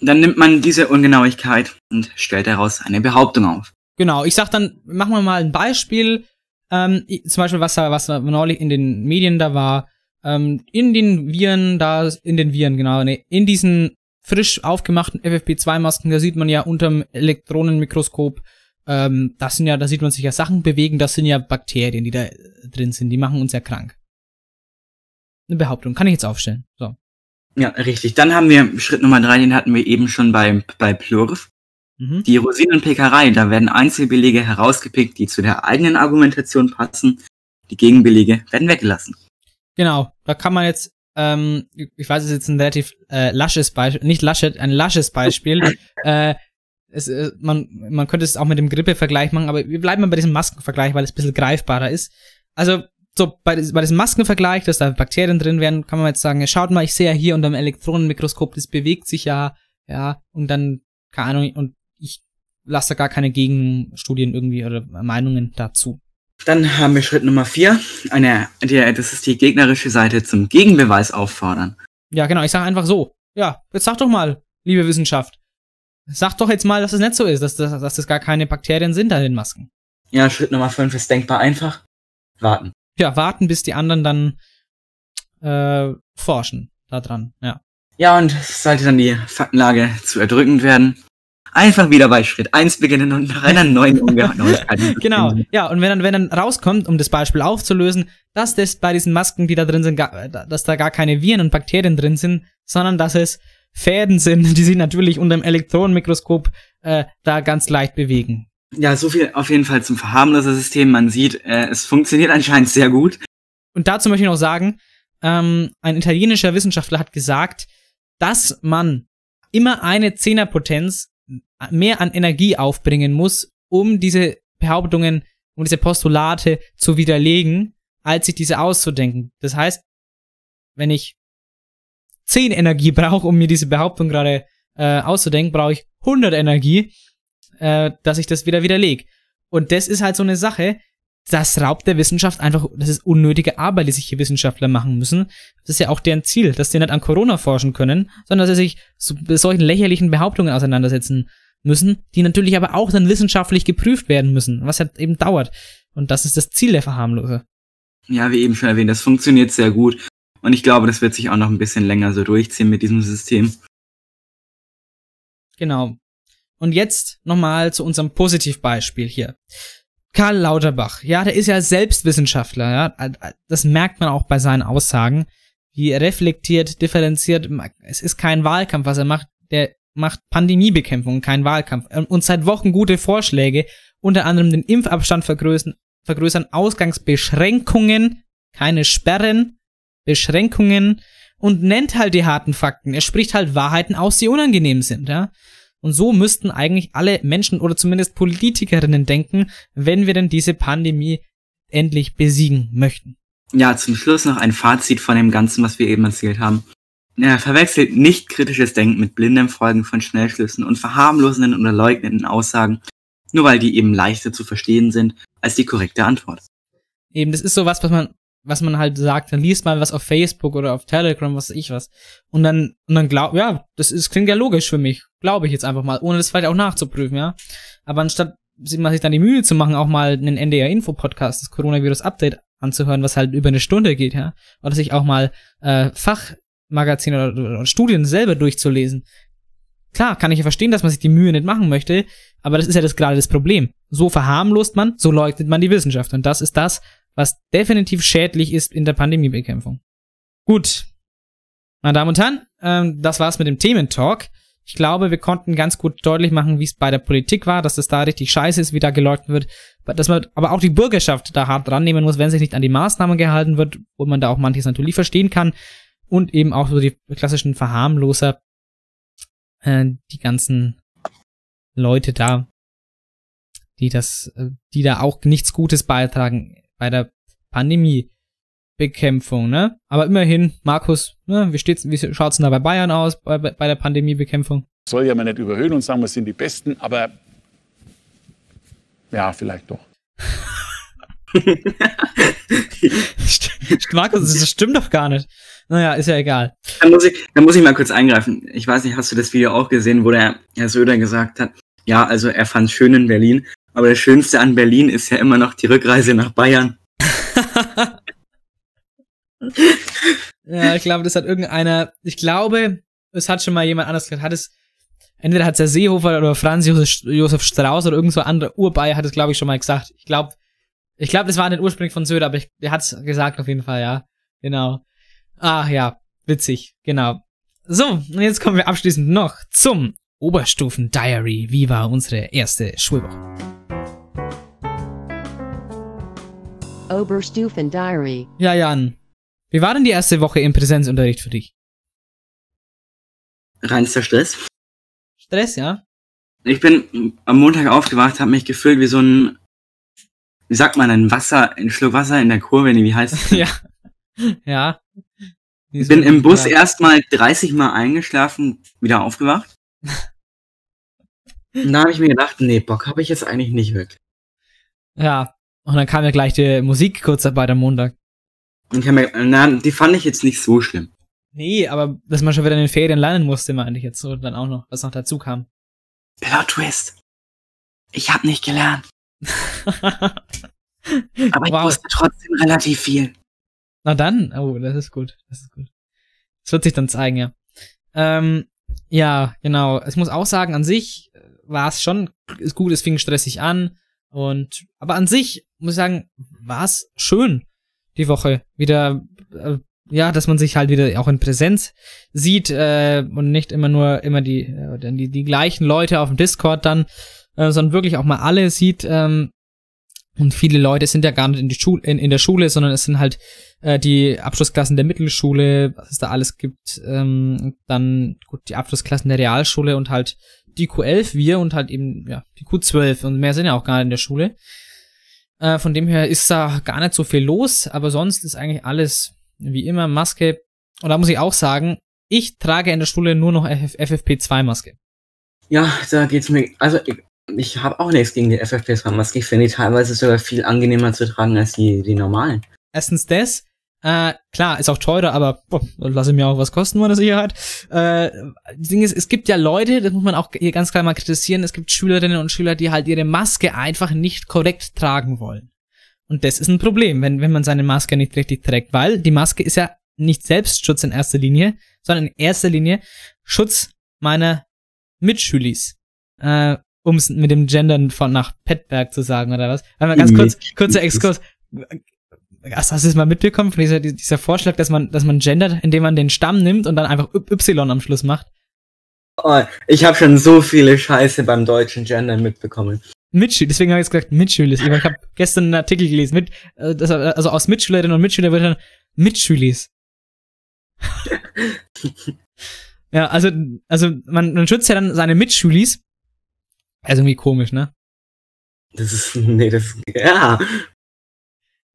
Dann nimmt man diese Ungenauigkeit und stellt daraus eine Behauptung auf. Genau, ich sag dann, machen wir mal ein Beispiel. Ähm, zum Beispiel, was da, was neulich in den Medien da war, ähm, in den Viren, da, in den Viren, genau, nee, in diesen frisch aufgemachten F F P zwei Masken, da sieht man ja unterm Elektronenmikroskop, ähm, das sind ja, da sieht man sich ja Sachen bewegen, das sind ja Bakterien, die da drin sind, die machen uns ja krank. Eine Behauptung, kann ich jetzt aufstellen, so. Ja, richtig. Dann haben wir Schritt Nummer drei, den hatten wir eben schon bei, bei Plurf. Die Rosinenpickerei, da werden Einzelbelege herausgepickt, die zu der eigenen Argumentation passen. Die Gegenbelege werden weggelassen. Genau, da kann man jetzt, ähm, ich weiß, es ist jetzt ein relativ äh, lasches Beispiel, nicht Laschet, ein lasches Beispiel. äh, es, äh, man, man könnte es auch mit dem Grippevergleich machen, aber wir bleiben mal bei diesem Maskenvergleich, weil es ein bisschen greifbarer ist. Also, so bei, bei diesem Maskenvergleich, dass da Bakterien drin wären, kann man jetzt sagen, ja, schaut mal, ich sehe ja hier unter dem Elektronenmikroskop, das bewegt sich ja, ja, und dann, keine Ahnung, und ich lasse da gar keine Gegenstudien irgendwie oder Meinungen dazu. Dann haben wir Schritt Nummer vier. Eine, die, das ist die gegnerische Seite zum Gegenbeweis auffordern. Ja, genau. Ich sage einfach so. Ja, jetzt sag doch mal, liebe Wissenschaft. Sag doch jetzt mal, dass es nicht so ist, dass, dass, dass das gar keine Bakterien sind da in den Masken. Ja, Schritt Nummer fünf ist denkbar einfach. Warten. Ja, warten, bis die anderen dann äh, forschen da dran. Ja. Ja, und sollte dann die Faktenlage zu erdrückend werden, einfach wieder bei Schritt eins beginnen und nach einer neuen Ungenauigkeit. Genau, ja, und wenn dann, wenn dann rauskommt, um das Beispiel aufzulösen, dass das bei diesen Masken, die da drin sind, gar, dass da gar keine Viren und Bakterien drin sind, sondern dass es Fäden sind, die sich natürlich unter dem Elektronenmikroskop äh, da ganz leicht bewegen. Ja, so viel auf jeden Fall zum Verharmloser-System. Man sieht, äh, es funktioniert anscheinend sehr gut. Und dazu möchte ich noch sagen, ähm, ein italienischer Wissenschaftler hat gesagt, dass man immer eine Zehnerpotenz mehr an Energie aufbringen muss, um diese Behauptungen, um diese Postulate zu widerlegen, als sich diese auszudenken. Das heißt, wenn ich zehn Energie brauche, um mir diese Behauptung gerade äh, auszudenken, brauche ich hundert Energie, äh, dass ich das wieder widerlege. Und das ist halt so eine Sache, das raubt der Wissenschaft einfach, das ist unnötige Arbeit, die sich hier Wissenschaftler machen müssen. Das ist ja auch deren Ziel, dass sie nicht an Corona forschen können, sondern dass sie sich so, mit solchen lächerlichen Behauptungen auseinandersetzen müssen, die natürlich aber auch dann wissenschaftlich geprüft werden müssen, was halt eben dauert. Und das ist das Ziel der Verharmloser. Ja, wie eben schon erwähnt, das funktioniert sehr gut. Und ich glaube, das wird sich auch noch ein bisschen länger so durchziehen mit diesem System. Genau. Und jetzt nochmal zu unserem Positivbeispiel hier. Karl Lauterbach, ja, der ist ja selbst Wissenschaftler, ja, das merkt man auch bei seinen Aussagen, wie reflektiert, differenziert, es ist kein Wahlkampf, was er macht, der macht Pandemiebekämpfung, kein Wahlkampf und seit Wochen gute Vorschläge, unter anderem den Impfabstand vergrößern, vergrößern Ausgangsbeschränkungen, keine Sperren, Beschränkungen und nennt halt die harten Fakten, er spricht halt Wahrheiten aus, die unangenehm sind, ja. Und so müssten eigentlich alle Menschen oder zumindest Politikerinnen denken, wenn wir denn diese Pandemie endlich besiegen möchten. Ja, zum Schluss noch ein Fazit von dem Ganzen, was wir eben erzählt haben. Ja, verwechselt nicht kritisches Denken mit blindem Folgen von Schnellschlüssen und verharmlosenden oder leugnenden Aussagen, nur weil die eben leichter zu verstehen sind als die korrekte Antwort. Eben, das ist sowas, was man, was man halt sagt, dann liest man was auf Facebook oder auf Telegram, was weiß ich was. Und dann, und dann glaub, ja, das ist, klingt ja logisch für mich. Glaube ich jetzt einfach mal, ohne das vielleicht auch nachzuprüfen, ja. Aber anstatt sich dann die Mühe zu machen, auch mal einen N D R-Info-Podcast, das Coronavirus-Update anzuhören, was halt über eine Stunde geht, ja. Oder sich auch mal äh, Fachmagazine oder, oder Studien selber durchzulesen. Klar, kann ich ja verstehen, dass man sich die Mühe nicht machen möchte, aber das ist ja das gerade das Problem. So verharmlost man, so leugnet man die Wissenschaft. Und das ist das, was definitiv schädlich ist in der Pandemiebekämpfung. Gut, meine Damen und Herren, ähm, das war's mit dem Thementalk. Ich glaube, wir konnten ganz gut deutlich machen, wie es bei der Politik war, dass das da richtig scheiße ist, wie da geleugnet wird, dass man aber auch die Bürgerschaft da hart rannehmen muss, wenn sich nicht an die Maßnahmen gehalten wird, wo man da auch manches natürlich verstehen kann und eben auch so die klassischen Verharmloser, äh, die ganzen Leute da, die das, die da auch nichts Gutes beitragen bei der Pandemiebekämpfung, ne? Aber immerhin, Markus, ne, wie steht's, wie schaut's denn da bei Bayern aus, bei, bei der Pandemiebekämpfung? Soll ja man nicht überhöhen und sagen, wir sind die Besten, aber ja, vielleicht doch. Markus, das stimmt doch gar nicht. Naja, ist ja egal. Da muss ich, da muss ich mal kurz eingreifen. Ich weiß nicht, hast du das Video auch gesehen, wo der Herr Söder gesagt hat, ja, also er fand's schön in Berlin, aber das Schönste an Berlin ist ja immer noch die Rückreise nach Bayern. Ja, ich glaube, das hat irgendeiner, ich glaube, es hat schon mal jemand anders gesagt, hat es, entweder hat es der Seehofer oder Franz Josef Strauß oder irgend so ein anderer Urbayer hat es, glaube ich, schon mal gesagt. Ich glaube, ich glaube, das war nicht ursprünglich von Söder, aber ich, der hat es gesagt auf jeden Fall, ja. Genau. Ach ja, witzig, genau. So, und jetzt kommen wir abschließend noch zum Oberstufen-Diary. Wie war unsere erste Schulwoche? Oberstufen Diary. Ja, Jan. Wie war denn die erste Woche im Präsenzunterricht für dich? Reinster Stress. Stress, ja? Ich bin am Montag aufgewacht, habe mich gefühlt wie so ein, wie sagt man, ein Wasser, ein Schluck Wasser in der Kurve, wie heißt das? Ja. Ja. Ich bin im Bus erstmal dreißig Mal eingeschlafen, wieder aufgewacht. Und da habe ich mir gedacht, nee, Bock habe ich jetzt eigentlich nicht wirklich. Ja. Und dann kam ja gleich die Musik kurz dabei am Montag. Und mir, na, die fand ich jetzt nicht so schlimm. Nee, aber dass man schon wieder in den Ferien lernen musste, meinte ich jetzt so dann auch noch, was noch dazu kam. Plot Twist. Ich hab nicht gelernt. Aber ich wow. wusste trotzdem relativ viel. Na dann, oh, das ist gut, das ist gut. Das wird sich dann zeigen, ja. Ähm, ja, genau. Ich muss auch sagen, an sich war es schon ist gut, es fing stressig an. Und, aber an sich, muss ich sagen, war es schön, die Woche wieder, äh, ja, dass man sich halt wieder auch in Präsenz sieht äh, und nicht immer nur immer die, äh, die die gleichen Leute auf dem Discord dann, äh, sondern wirklich auch mal alle sieht. Ähm, und viele Leute sind ja gar nicht in, die Schule, in, in der Schule, sondern es sind halt äh, die Abschlussklassen der Mittelschule, was es da alles gibt, ähm, dann gut die Abschlussklassen der Realschule und halt die Q elf wir und halt eben ja die Q zwölf und mehr sind ja auch gar nicht in der Schule. Äh, von dem her ist da gar nicht so viel los, aber sonst ist eigentlich alles wie immer Maske. Und da muss ich auch sagen, ich trage in der Schule nur noch F F P zwei Maske. Ja, da geht's mir, also ich, ich habe auch nichts gegen die F F P zwei Maske. Ich finde die teilweise sogar viel angenehmer zu tragen als die, die normalen. Erstens das. Äh, klar, ist auch teurer, aber boah, lasse mir auch was kosten, meine Sicherheit. Äh, das Ding ist, es gibt ja Leute, das muss man auch hier ganz klar mal kritisieren, es gibt Schülerinnen und Schüler, die halt ihre Maske einfach nicht korrekt tragen wollen. Und das ist ein Problem, wenn, wenn man seine Maske nicht richtig trägt, weil die Maske ist ja nicht Selbstschutz in erster Linie, sondern in erster Linie Schutz meiner Mitschülis. Äh, um es mit dem Gendern von nach Pettberg zu sagen, oder was? Einmal ganz kurz, kurzer Exkurs. Hast du das mal mitbekommen, von dieser, dieser Vorschlag, dass man, dass man gendert, indem man den Stamm nimmt und dann einfach Y am Schluss macht? Oh, ich habe schon so viele Scheiße beim deutschen Gendern mitbekommen. Mitschüler, deswegen habe ich jetzt gesagt Mitschülis. Ich habe gestern einen Artikel gelesen, mit, also aus Mitschülerinnen und Mitschüler wird dann Mitschülis. Ja, also, also man, man schützt ja dann seine Mitschülis. Also irgendwie komisch, ne? Das ist, nee, das, ja...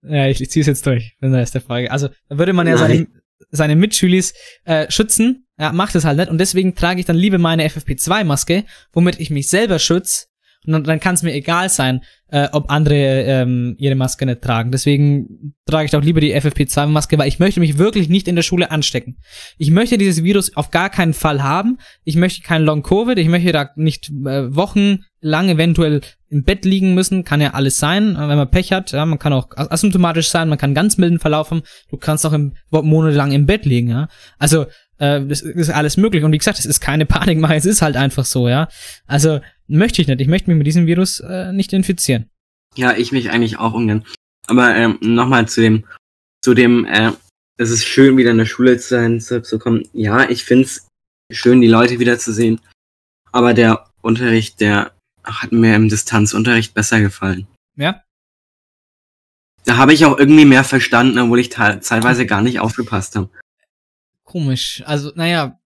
Ja, ich, ich ziehe es jetzt durch, wenn da ist der Frage. Also, da würde man ja seine, seine Mitschülis äh, schützen, ja, macht es halt nicht. Und deswegen trage ich dann lieber meine F F P zwei Maske, womit ich mich selber schütze. Und dann, dann kann es mir egal sein, äh, ob andere ähm, ihre Maske nicht tragen. Deswegen trage ich auch lieber die F F P zwei Maske, weil ich möchte mich wirklich nicht in der Schule anstecken. Ich möchte dieses Virus auf gar keinen Fall haben. Ich möchte kein Long-Covid. Ich möchte da nicht äh, wochenlang eventuell im Bett liegen müssen, kann ja alles sein, wenn man Pech hat, ja, man kann auch asymptomatisch sein, man kann ganz milden Verlauf haben, du kannst auch im, monatelang im Bett liegen, ja, also, äh, das ist alles möglich und wie gesagt, es ist keine Panikmache, es ist halt einfach so, ja, also, möchte ich nicht, ich möchte mich mit diesem Virus äh, nicht infizieren. Ja, ich mich eigentlich auch ungern, aber ähm, nochmal zu dem, zu dem, äh, es ist schön, wieder in der Schule zu sein, zurückzukommen, ja, ich find's schön, die Leute wieder zu sehen, aber der Unterricht, der hat mir im Distanzunterricht besser gefallen. Ja. Da habe ich auch irgendwie mehr verstanden, obwohl ich te- teilweise gar nicht aufgepasst habe. Komisch. Also, naja,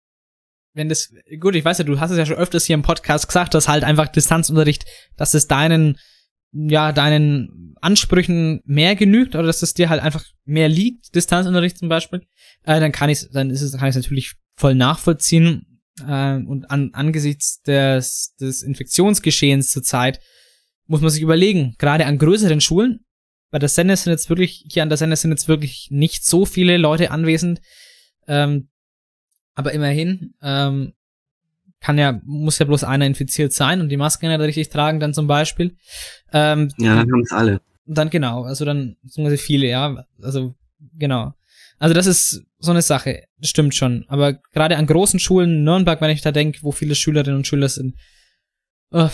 wenn das, gut, ich weiß ja, du hast es ja schon öfters hier im Podcast gesagt, dass halt einfach Distanzunterricht, dass es deinen, ja, deinen Ansprüchen mehr genügt oder dass es dir halt einfach mehr liegt, Distanzunterricht zum Beispiel, äh, dann kann ich, dann ist es, kann ich es natürlich voll nachvollziehen. Und an, angesichts des, des Infektionsgeschehens zurzeit muss man sich überlegen, gerade an größeren Schulen, bei der Senne sind jetzt wirklich, hier an der Senne sind jetzt wirklich nicht so viele Leute anwesend, ähm, aber immerhin ähm, kann ja, muss ja bloß einer infiziert sein und die Maske nicht richtig tragen dann zum Beispiel. Ähm, ja, dann haben es alle. Dann genau, also dann beziehungsweise viele, ja, also genau. Also das ist so eine Sache, das stimmt schon. Aber gerade an großen Schulen in Nürnberg, wenn ich da denke, wo viele Schülerinnen und Schüler sind, oh,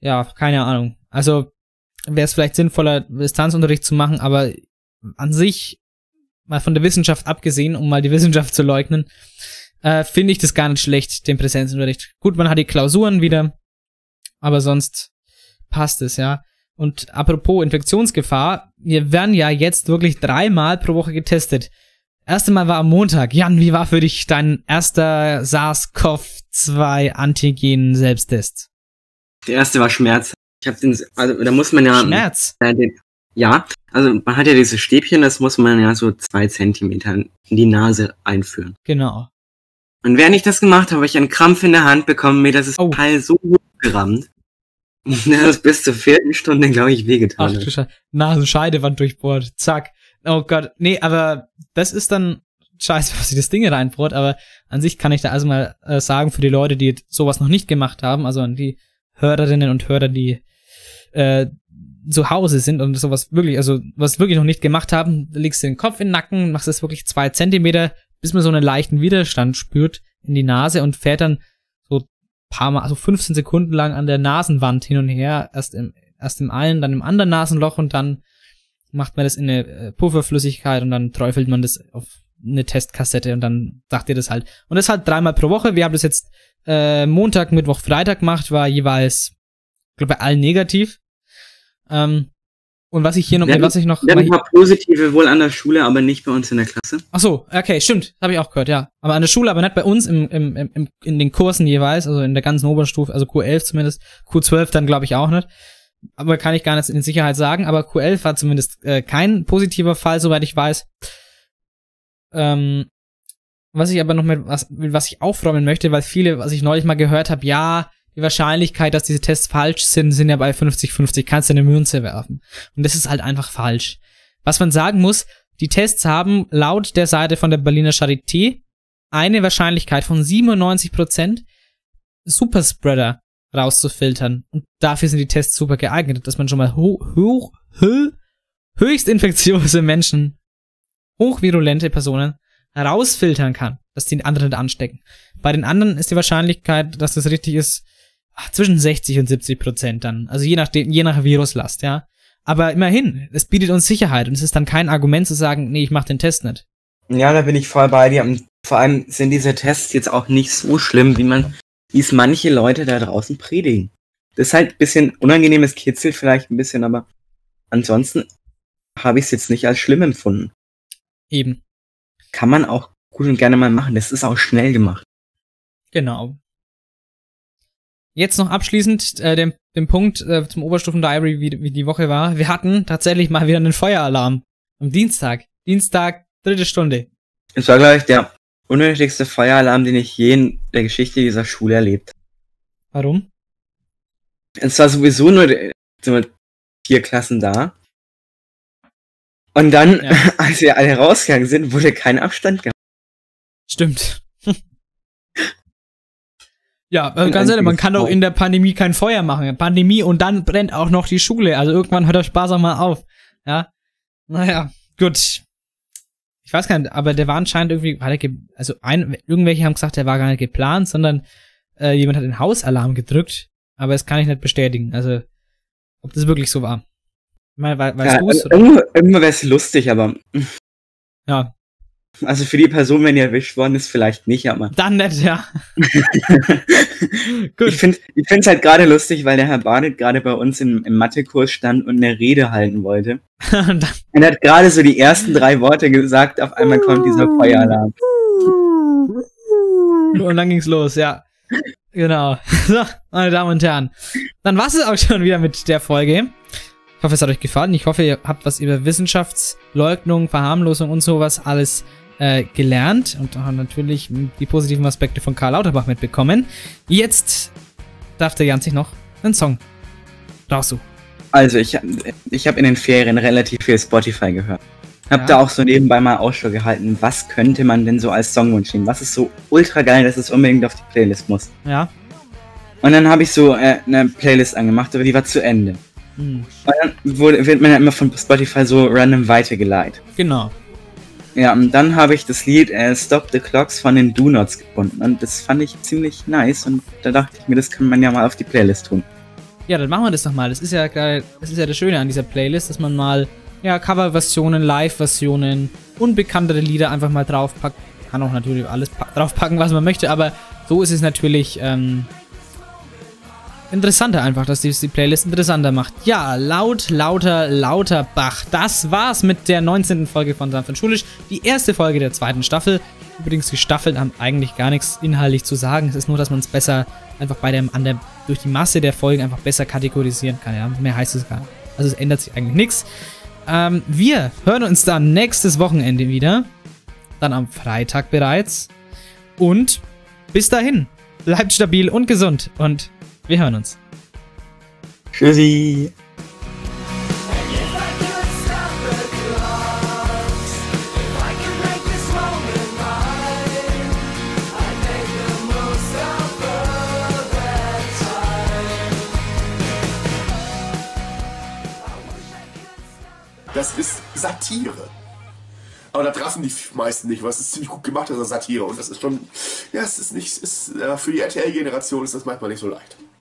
ja, keine Ahnung. Also wäre es vielleicht sinnvoller, Distanzunterricht zu machen, aber an sich, mal von der Wissenschaft abgesehen, um mal die Wissenschaft zu leugnen, äh, finde ich das gar nicht schlecht, den Präsenzunterricht. Gut, man hat die Klausuren wieder, aber sonst passt es, ja. Und apropos Infektionsgefahr, wir werden ja jetzt wirklich dreimal pro Woche getestet. Erste Mal war am Montag. Jan, wie war für dich dein erster SARS-C o V zwei Antigen-Selbsttest? Der erste war Schmerz. Ich hab den, also da muss man ja... Schmerz? Äh, den, ja, also man hat ja diese Stäbchen, das muss man ja so zwei Zentimeter in die Nase einführen. Genau. Und während ich das gemacht habe, habe ich einen Krampf in der Hand bekommen, mir das oh. Teil so hochgerammt. Das hat bis zur vierten Stunde, glaube ich, wehgetan. Ach du Scheiße. Nasenscheidewand durchbohrt. Zack. Oh Gott, nee, aber das ist dann scheiße, was sich das Ding reinbohrt, aber an sich kann ich da also mal äh, sagen, für die Leute, die sowas noch nicht gemacht haben, also an die Hörerinnen und Hörer, die äh, zu Hause sind und sowas wirklich, also was wirklich noch nicht gemacht haben, legst du den Kopf in den Nacken, machst es wirklich zwei Zentimeter, bis man so einen leichten Widerstand spürt in die Nase und fährt dann so paar Mal, also fünfzehn Sekunden lang an der Nasenwand hin und her, erst im, erst im einen, dann im anderen Nasenloch und dann macht man das in eine Pufferflüssigkeit und dann träufelt man das auf eine Testkassette und dann sagt ihr das halt. Und das halt dreimal pro Woche. Wir haben das jetzt äh, Montag, Mittwoch, Freitag gemacht, war jeweils, ich glaube, bei allen negativ. Ähm, Und was ich hier noch, ja, was ich noch, ja, mal positive wohl an der Schule, aber nicht bei uns in der Klasse. Ach so, okay, stimmt, habe ich auch gehört, ja. Aber an der Schule, aber nicht bei uns im, im, im in den Kursen jeweils, also in der ganzen Oberstufe, also Q elf zumindest, Q zwölf dann glaube ich auch nicht. Aber kann ich gar nicht in Sicherheit sagen, aber Q elf war zumindest äh, kein positiver Fall, soweit ich weiß. Ähm, was ich aber noch mit was mit was ich aufräumen möchte, weil viele, was ich neulich mal gehört habe, ja, die Wahrscheinlichkeit, dass diese Tests falsch sind, sind ja bei fünfzig fünfzig, kannst du eine Münze werfen. Und das ist halt einfach falsch. Was man sagen muss, die Tests haben laut der Seite von der Berliner Charité eine Wahrscheinlichkeit von siebenundneunzig Prozent, Superspreader rauszufiltern. Und dafür sind die Tests super geeignet, dass man schon mal ho- ho- ho- höchst infektiöse Menschen, hochvirulente Personen herausfiltern kann, dass die anderen nicht anstecken. Bei den anderen ist die Wahrscheinlichkeit, dass das richtig ist, ach, zwischen sechzig und siebzig Prozent dann. Also je nach, je nach Viruslast, ja. Aber immerhin, es bietet uns Sicherheit und es ist dann kein Argument zu sagen, nee, ich mach den Test nicht. Ja, da bin ich voll bei dir. Und vor allem sind diese Tests jetzt auch nicht so schlimm, wie man es manche Leute da draußen predigen. Das ist halt ein bisschen unangenehmes Kitzel vielleicht ein bisschen, aber ansonsten habe ich es jetzt nicht als schlimm empfunden. Eben. Kann man auch gut und gerne mal machen. Das ist auch schnell gemacht. Genau. Jetzt noch abschließend äh, den, den Punkt äh, zum Oberstufen-Diary, wie, wie die Woche war. Wir hatten tatsächlich mal wieder einen Feueralarm. Am Dienstag. Dienstag, dritte Stunde. Es war, glaube ich, der unnötigste Feueralarm, den ich je in der Geschichte dieser Schule erlebt habe. Warum? Es war sowieso nur vier Klassen da. Und dann, ja. Als wir alle rausgegangen sind, wurde kein Abstand gehabt. Stimmt. Ja, äh, ganz ehrlich, man kann doch in der Pandemie kein Feuer machen. Pandemie und dann brennt auch noch die Schule. Also irgendwann hört der Spaß auch mal auf. Ja, naja, gut. Ich weiß gar nicht, aber der war anscheinend irgendwie, war der ge- also ein, irgendwelche haben gesagt, der war gar nicht geplant, sondern äh, jemand hat den Hausalarm gedrückt. Aber das kann ich nicht bestätigen. Also, ob das wirklich so war. Ich meine, we- weißt ja, du's, oder? Irgendwo, irgendwo wäre es lustig, aber... Ja. Also für die Person, wenn die erwischt worden ist, vielleicht nicht, aber... Dann nicht, ja. Gut. Ich finde ich find's halt gerade lustig, weil der Herr Barnett gerade bei uns im, im Mathekurs stand und eine Rede halten wollte. Und er hat gerade so die ersten drei Worte gesagt, auf einmal kommt dieser Feueralarm. Und dann ging's los, ja. Genau. So, meine Damen und Herren. Dann war's es auch schon wieder mit der Folge. Ich hoffe, es hat euch gefallen. Ich hoffe, ihr habt was über Wissenschaftsleugnung, Verharmlosung und sowas alles äh, gelernt und auch natürlich die positiven Aspekte von Karl Lauterbach mitbekommen. Jetzt darf der Jans sich noch einen Song raussuchen. Also, ich, ich habe in den Ferien relativ viel Spotify gehört. Hab ja. da auch so nebenbei mal Ausschau gehalten, was könnte man denn so als Songwunsch nehmen? Was ist so ultra geil, dass es unbedingt auf die Playlist muss? Ja. Und dann habe ich so äh, eine Playlist angemacht, aber die war zu Ende. Und dann wurde, wird man ja immer von Spotify so random weitergeleitet. Genau. Ja, und dann habe ich das Lied äh, Stop the Clocks von den Do Nots gefunden. Und das fand ich ziemlich nice. Und da dachte ich mir, das kann man ja mal auf die Playlist tun. Ja, dann machen wir das doch mal. Das ist ja geil. Das ist ja das Schöne an dieser Playlist, dass man mal ja, Cover-Versionen, Live-Versionen, unbekanntere Lieder einfach mal draufpackt. Kann auch natürlich alles pa- draufpacken, was man möchte. Aber so ist es natürlich... Ähm, interessanter einfach, dass die, die Playlist interessanter macht. Ja, laut, lauter, Lauterbach. Das war's mit der neunzehnten Folge von Sanft und Schulisch. Die erste Folge der zweiten Staffel. Übrigens, die Staffeln haben eigentlich gar nichts inhaltlich zu sagen. Es ist nur, dass man es besser einfach bei der, an der, durch die Masse der Folgen einfach besser kategorisieren kann. Ja? Mehr heißt es gar nicht. Also es ändert sich eigentlich nichts. Ähm, wir hören uns dann nächstes Wochenende wieder. Dann am Freitag bereits. Und bis dahin. Bleibt stabil und gesund. Und... wir hören uns. Tschüssi. Das ist Satire. Aber da raffen die meisten nicht, was ist ziemlich gut gemacht, das ist Satire. Und das ist schon, ja, es ist nicht, ist, äh, für die R T L-Generation ist das manchmal nicht so leicht.